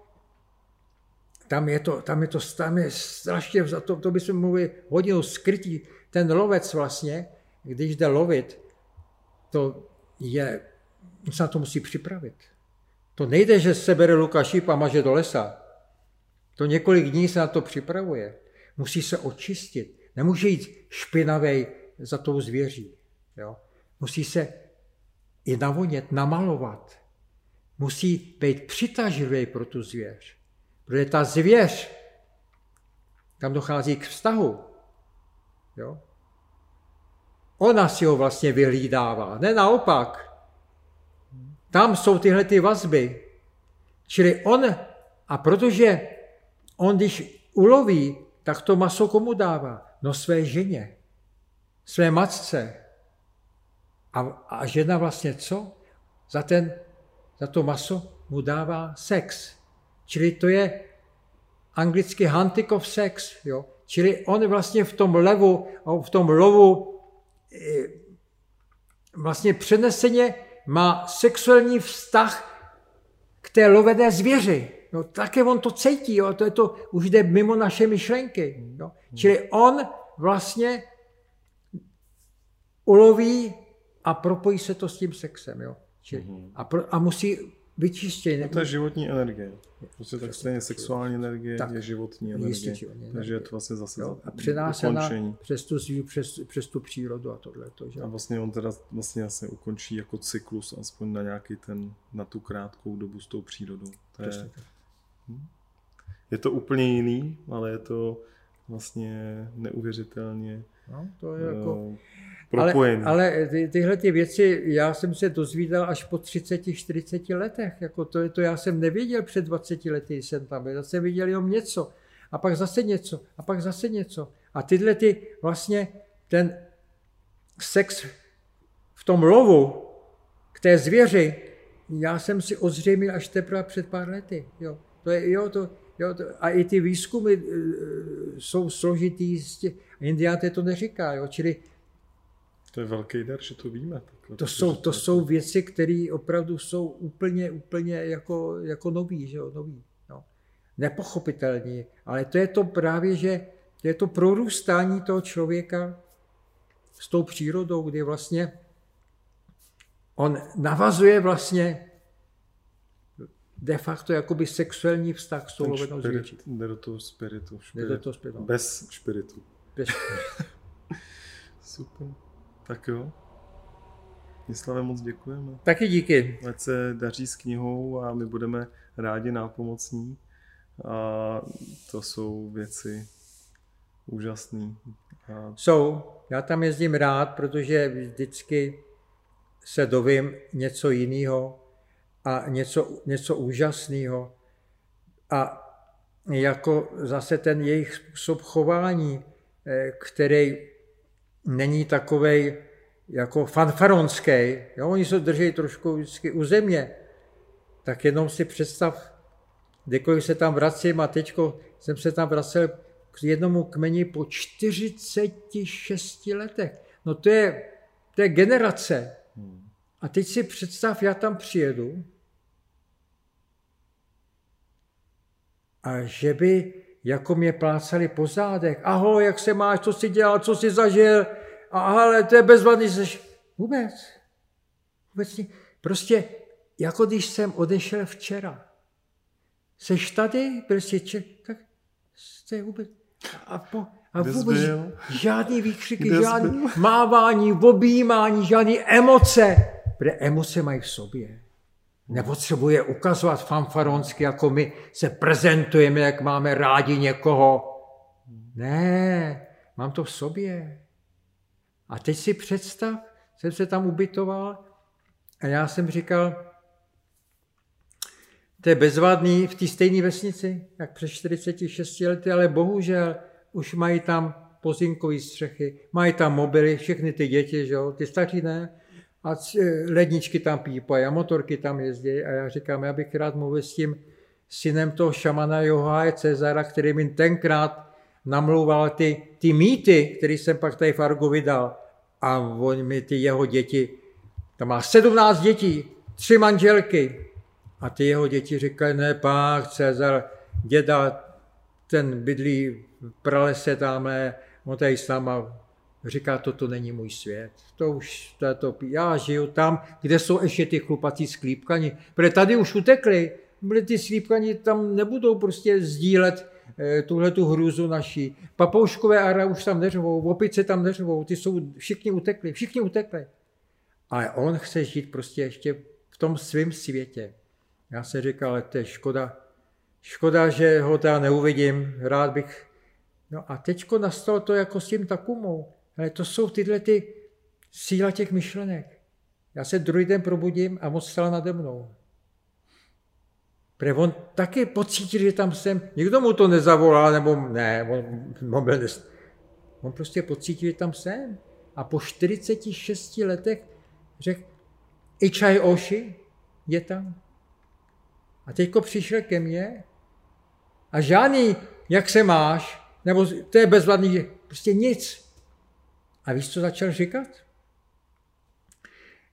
tam je strašně, to bychom mluvili hodinu skrytí. Ten lovec vlastně, když jde lovit, on se na to musí připravit. To nejde, že sebere luka, šíp a maže do lesa. To několik dní se na to připravuje. Musí se očistit. Nemůže jít špinavej za tou zvěří. Jo? Musí se i navonět, namalovat. Musí být přitažlivý pro tu zvěř. Protože ta zvěř, tam dochází k vztahu. Jo? Ona si ho vlastně vyhlídává. Ne naopak. Tam jsou tyhle ty vazby. Čili on, a protože on když uloví, tak to maso komu dává? No své ženě, své matce. A žena vlastně co? Za to maso mu dává sex. Čili to je anglicky hunting of sex. Jo? Čili on vlastně v tom lovu vlastně přeneseně má sexuální vztah k té lovené zvěři. No, také on to cítí, jo? To je to, už jde mimo naše myšlenky. Jo? Čili on vlastně uloví a propojí se to s tím sexem. Jo? Čili, a musí vyčistit. No to je životní energie. Prostě tak stejně sexuální energie tak, je životní energie. Takže je to vlastně zase ukončení. A přenášená přes tu přírodu a tohle. A vlastně on teda vlastně ukončí jako cyklus aspoň na nějaký ten, na tu krátkou dobu s tou přírodou. To je, je to úplně jiný, ale je to vlastně neuvěřitelně to je jako propojený. Ale tyhle ty věci já jsem se dozvídal až po 30-40 letech. Jako to je to, já jsem nevěděl před 20 lety, jsem tam byl, zase viděl jenom něco. A pak zase něco, a pak zase něco. A tyhle ty vlastně ten sex v tom lovu k té zvěři, já jsem si ozřejmil až teprve před pár lety. Jo. A i ty výzkumy jsou složitý, Indián to neříká, jo. Čili to je velký dar, že to víme. To jsou věci, které opravdu jsou úplně jako nový, že jo, nový, no. Nepochopitelný, ale to je to právě, že to je to prorůstání toho člověka s tou přírodou, kdy vlastně on navazuje vlastně de facto jakoby sexuální vztah s tou lovenou zvěří. Jde do toho spiritu. Bez spiritu. Super. Tak jo. Myslave, moc děkujeme. Taky díky. Ať se daří s knihou a my budeme rádi nápomocní. A to jsou věci úžasné. Jsou. Já tam jezdím rád, protože vždycky se dovím něco jiného a něco úžasného. A jako zase ten jejich způsob chování, který není takovej jako fanfaronský, jo? Oni se drží trošku vždycky u země, tak jenom si představ, kdykoliv se tam vracím a teďko jsem se tam vracel k jednomu kmeni po 46 letech. No to je generace. A teď si představ, já tam přijedu a že by jako mě plácali po zádech. Ahoj, jak se máš, co jsi dělal, co jsi zažil? A hele, to je bezvadný. Vůbec. Vůbec nic. Prostě jako když jsem odešel včera. Seš tady? Prostě tak jste vůbec. A vůbec žádný výkřiky, žádný mávání, objímání, žádný emoce. Protože emoce mají v sobě. Nepotřebuje ukazovat fanfaronsky, jako my se prezentujeme, jak máme rádi někoho. Ne, mám to v sobě. A teď si představ, jsem se tam ubytoval a já jsem říkal, to je bezvadný v té stejné vesnici, jak před 46 lety, ale bohužel už mají tam pozimkové střechy, mají tam mobily, všechny ty děti, že jo, ty staří ne, a ledničky tam pípají a motorky tam jezdí. A já říkám, já bych rád mluvil s tím synem toho šamana Joháje Cezara, který mi tenkrát namlouval ty mýty, které jsem pak tady v Argu vydal. A on mi ty jeho děti, tam má 17 dětí, 3 manželky. A ty jeho děti říkají, ne, pán Cezar, děda, ten bydlí v pralese tamhle, on tady s náma říká, toto není můj svět. To už, já žiju tam, kde jsou ještě ty chlupatí sklípkani, protože tady už utekli, protože ty sklípkani tam nebudou prostě sdílet tuhletu hrůzu naší. Papouškové ara už tam neřvou, opice tam neřvou, ty jsou, všichni utekli. Ale on chce žít prostě ještě v tom svém světě. Já jsem říkal, ale to je škoda, že ho teda neuvidím, rád bych. No a teďko nastalo to jako s tím Takumou, ale to jsou tyhle ty síla těch myšlenek. Já se druhý den probudím a moc stala nade mnou. Protože on taky pocítil, že tam jsem, nikdo mu to nezavolal, nebo ne, on prostě pocítil, že tam jsem. A po 46 letech řekl, Ichai Oshi je tam. A teďko přišel ke mně a žádný, jak se máš, nebo to je bezvadný, prostě nic. A víš, co začal říkat?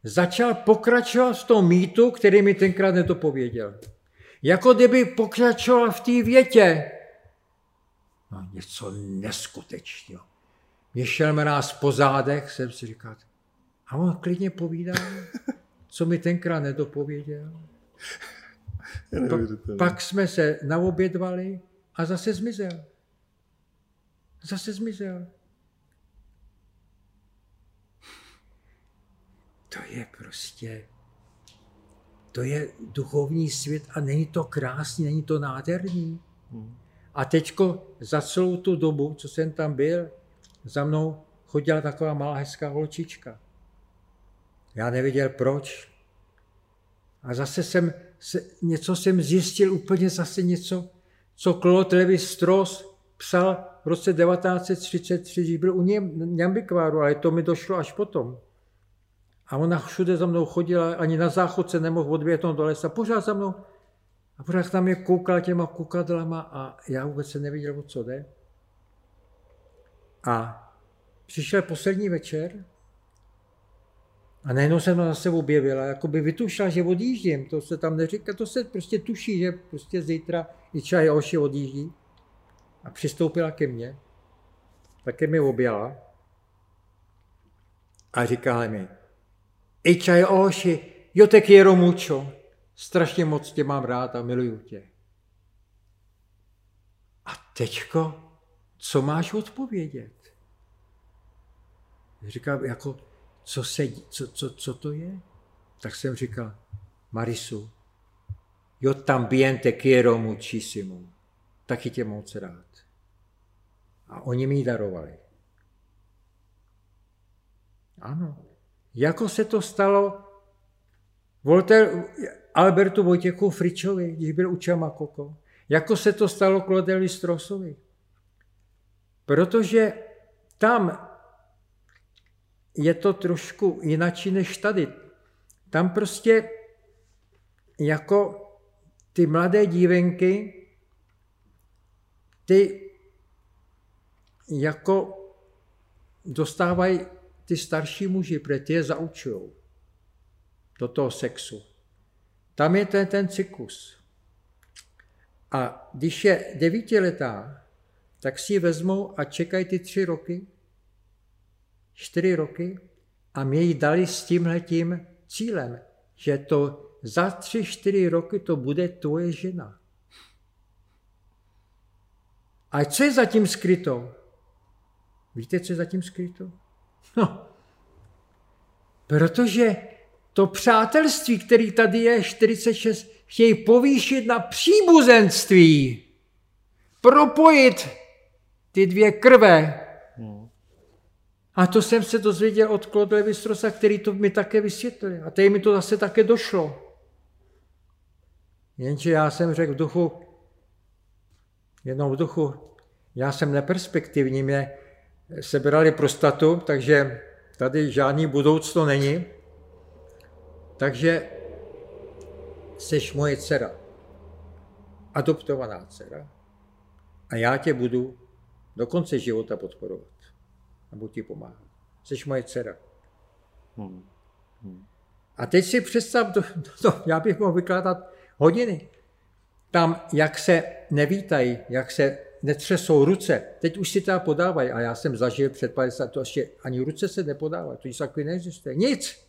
Začal pokračovat v tom mýtu, který mi tenkrát nedopověděl. Jako kdyby pokračoval v té větě. No, něco neskutečného. Mě šel mráz po zádech, jsem si říkal, a on klidně povídal, co mi tenkrát nedopověděl. Pak jsme se naobědvali a zase zmizel. To je prostě, to je duchovní svět a není to krásný, není to nádherný. A teďko za celou tu dobu, co jsem tam byl, za mnou chodila taková malá hezká holčička. Já nevěděl proč. A zase jsem zjistil úplně zase něco, co Claude Lévi-Strauss psal v roce 1933, když byl u Njambikváru, ale to mi došlo až potom. A ona všude za mnou chodila, ani na záchod se nemohl odvětnout do lesa, pořád za mnou. A pořád na mě koukala těma kukadlama a já vůbec se nevěděl, o co jde. A přišel poslední večer, a najednou jsem to zase objevila, jako by vytušila, že odjíždím, to se tam neříká, to se prostě tuší, že prostě zítra Ichai Oshi odjíždí. A přistoupila ke mně, také mi objala a říkala mi, Ichai Oshi, yo te quiero mucho, strašně moc tě mám rád a miluju tě. A teďko, co máš odpovědět? Říkám, jako, co to je? Tak jsem říkal, Marisu, yo también te quiero muchísimo. Taky tě moc rád. A oni mi ji darovali. Ano. Jako se to stalo Albertu Vojtěchu Fričovi, když byl u Chamakoko. Jako se to stalo Claude Lévi-Straussovi. Protože tam je to trošku jinačí než tady. Tam prostě jako ty mladé dívenky, ty jako dostávají ty starší muži, protože ty je zaučujou do toho sexu. Tam je ten cyklus. A když je 9letá, tak si ji vezmou a čekají ty 3 roky, 4 roky a mě ji dali s tímhletím cílem, že to za 3, 4 roky to bude tvoje žena. A co je zatím skryto? Víte, co je zatím skryto? No, protože to přátelství, který tady je 46, chtějí povýšit na příbuzenství. Propojit ty dvě krve. A to jsem se dozvěděl od Claude Lévi-Straussa, který to mi také vysvětlil. A tady mi to zase také došlo. Jenže já jsem řekl v duchu, já jsem neperspektivní, mě sebrali prostatu, takže tady žádný budoucno není. Takže seš moje dcera, adoptovaná dcera, a já tě budu do konce života podporovat. A budu ti pomáhat. Seš moje dcera. A teď si představ, já bych mohl vykládat hodiny, tam, jak se nevítají, jak se netřesou ruce. Teď už si teda podávají, a já jsem zažil před 50, to ještě ani ruce se nepodávají, to již takový neexistuje. Nic.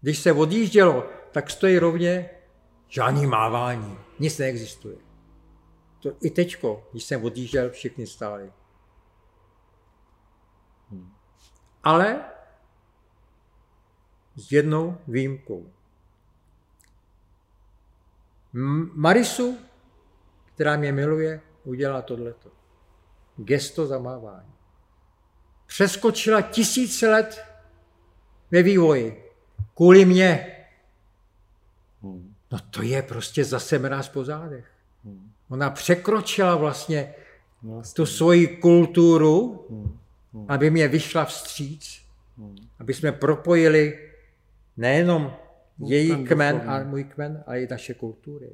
Když se odjíždělo, tak stojí rovně žádný mávání. Nic neexistuje. To i teďko, když jsem odjížděl, všichni stáli. Ale s jednou výjimkou. Marisu, která mě miluje, udělala tohleto. Gesto zamávání. Přeskočila 1000 let ve vývoji. Kvůli mě. No to je prostě zase mráz po zádech. Ona překročila vlastně tu svoji kulturu, aby mě vyšla vstříc, aby jsme propojili nejenom její kmen a můj kmen, ale i naše kultury.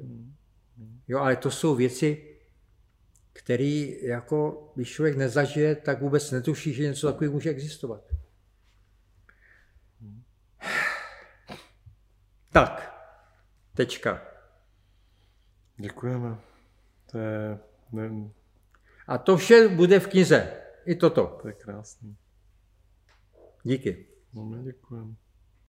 Jo, ale to jsou věci, které jako, když člověk nezažije, tak vůbec netuší, že něco takového může existovat. Tak, tečka. Děkujeme. To je... A to vše bude v knize. I toto. To je krásný. Díky. No, děkujeme.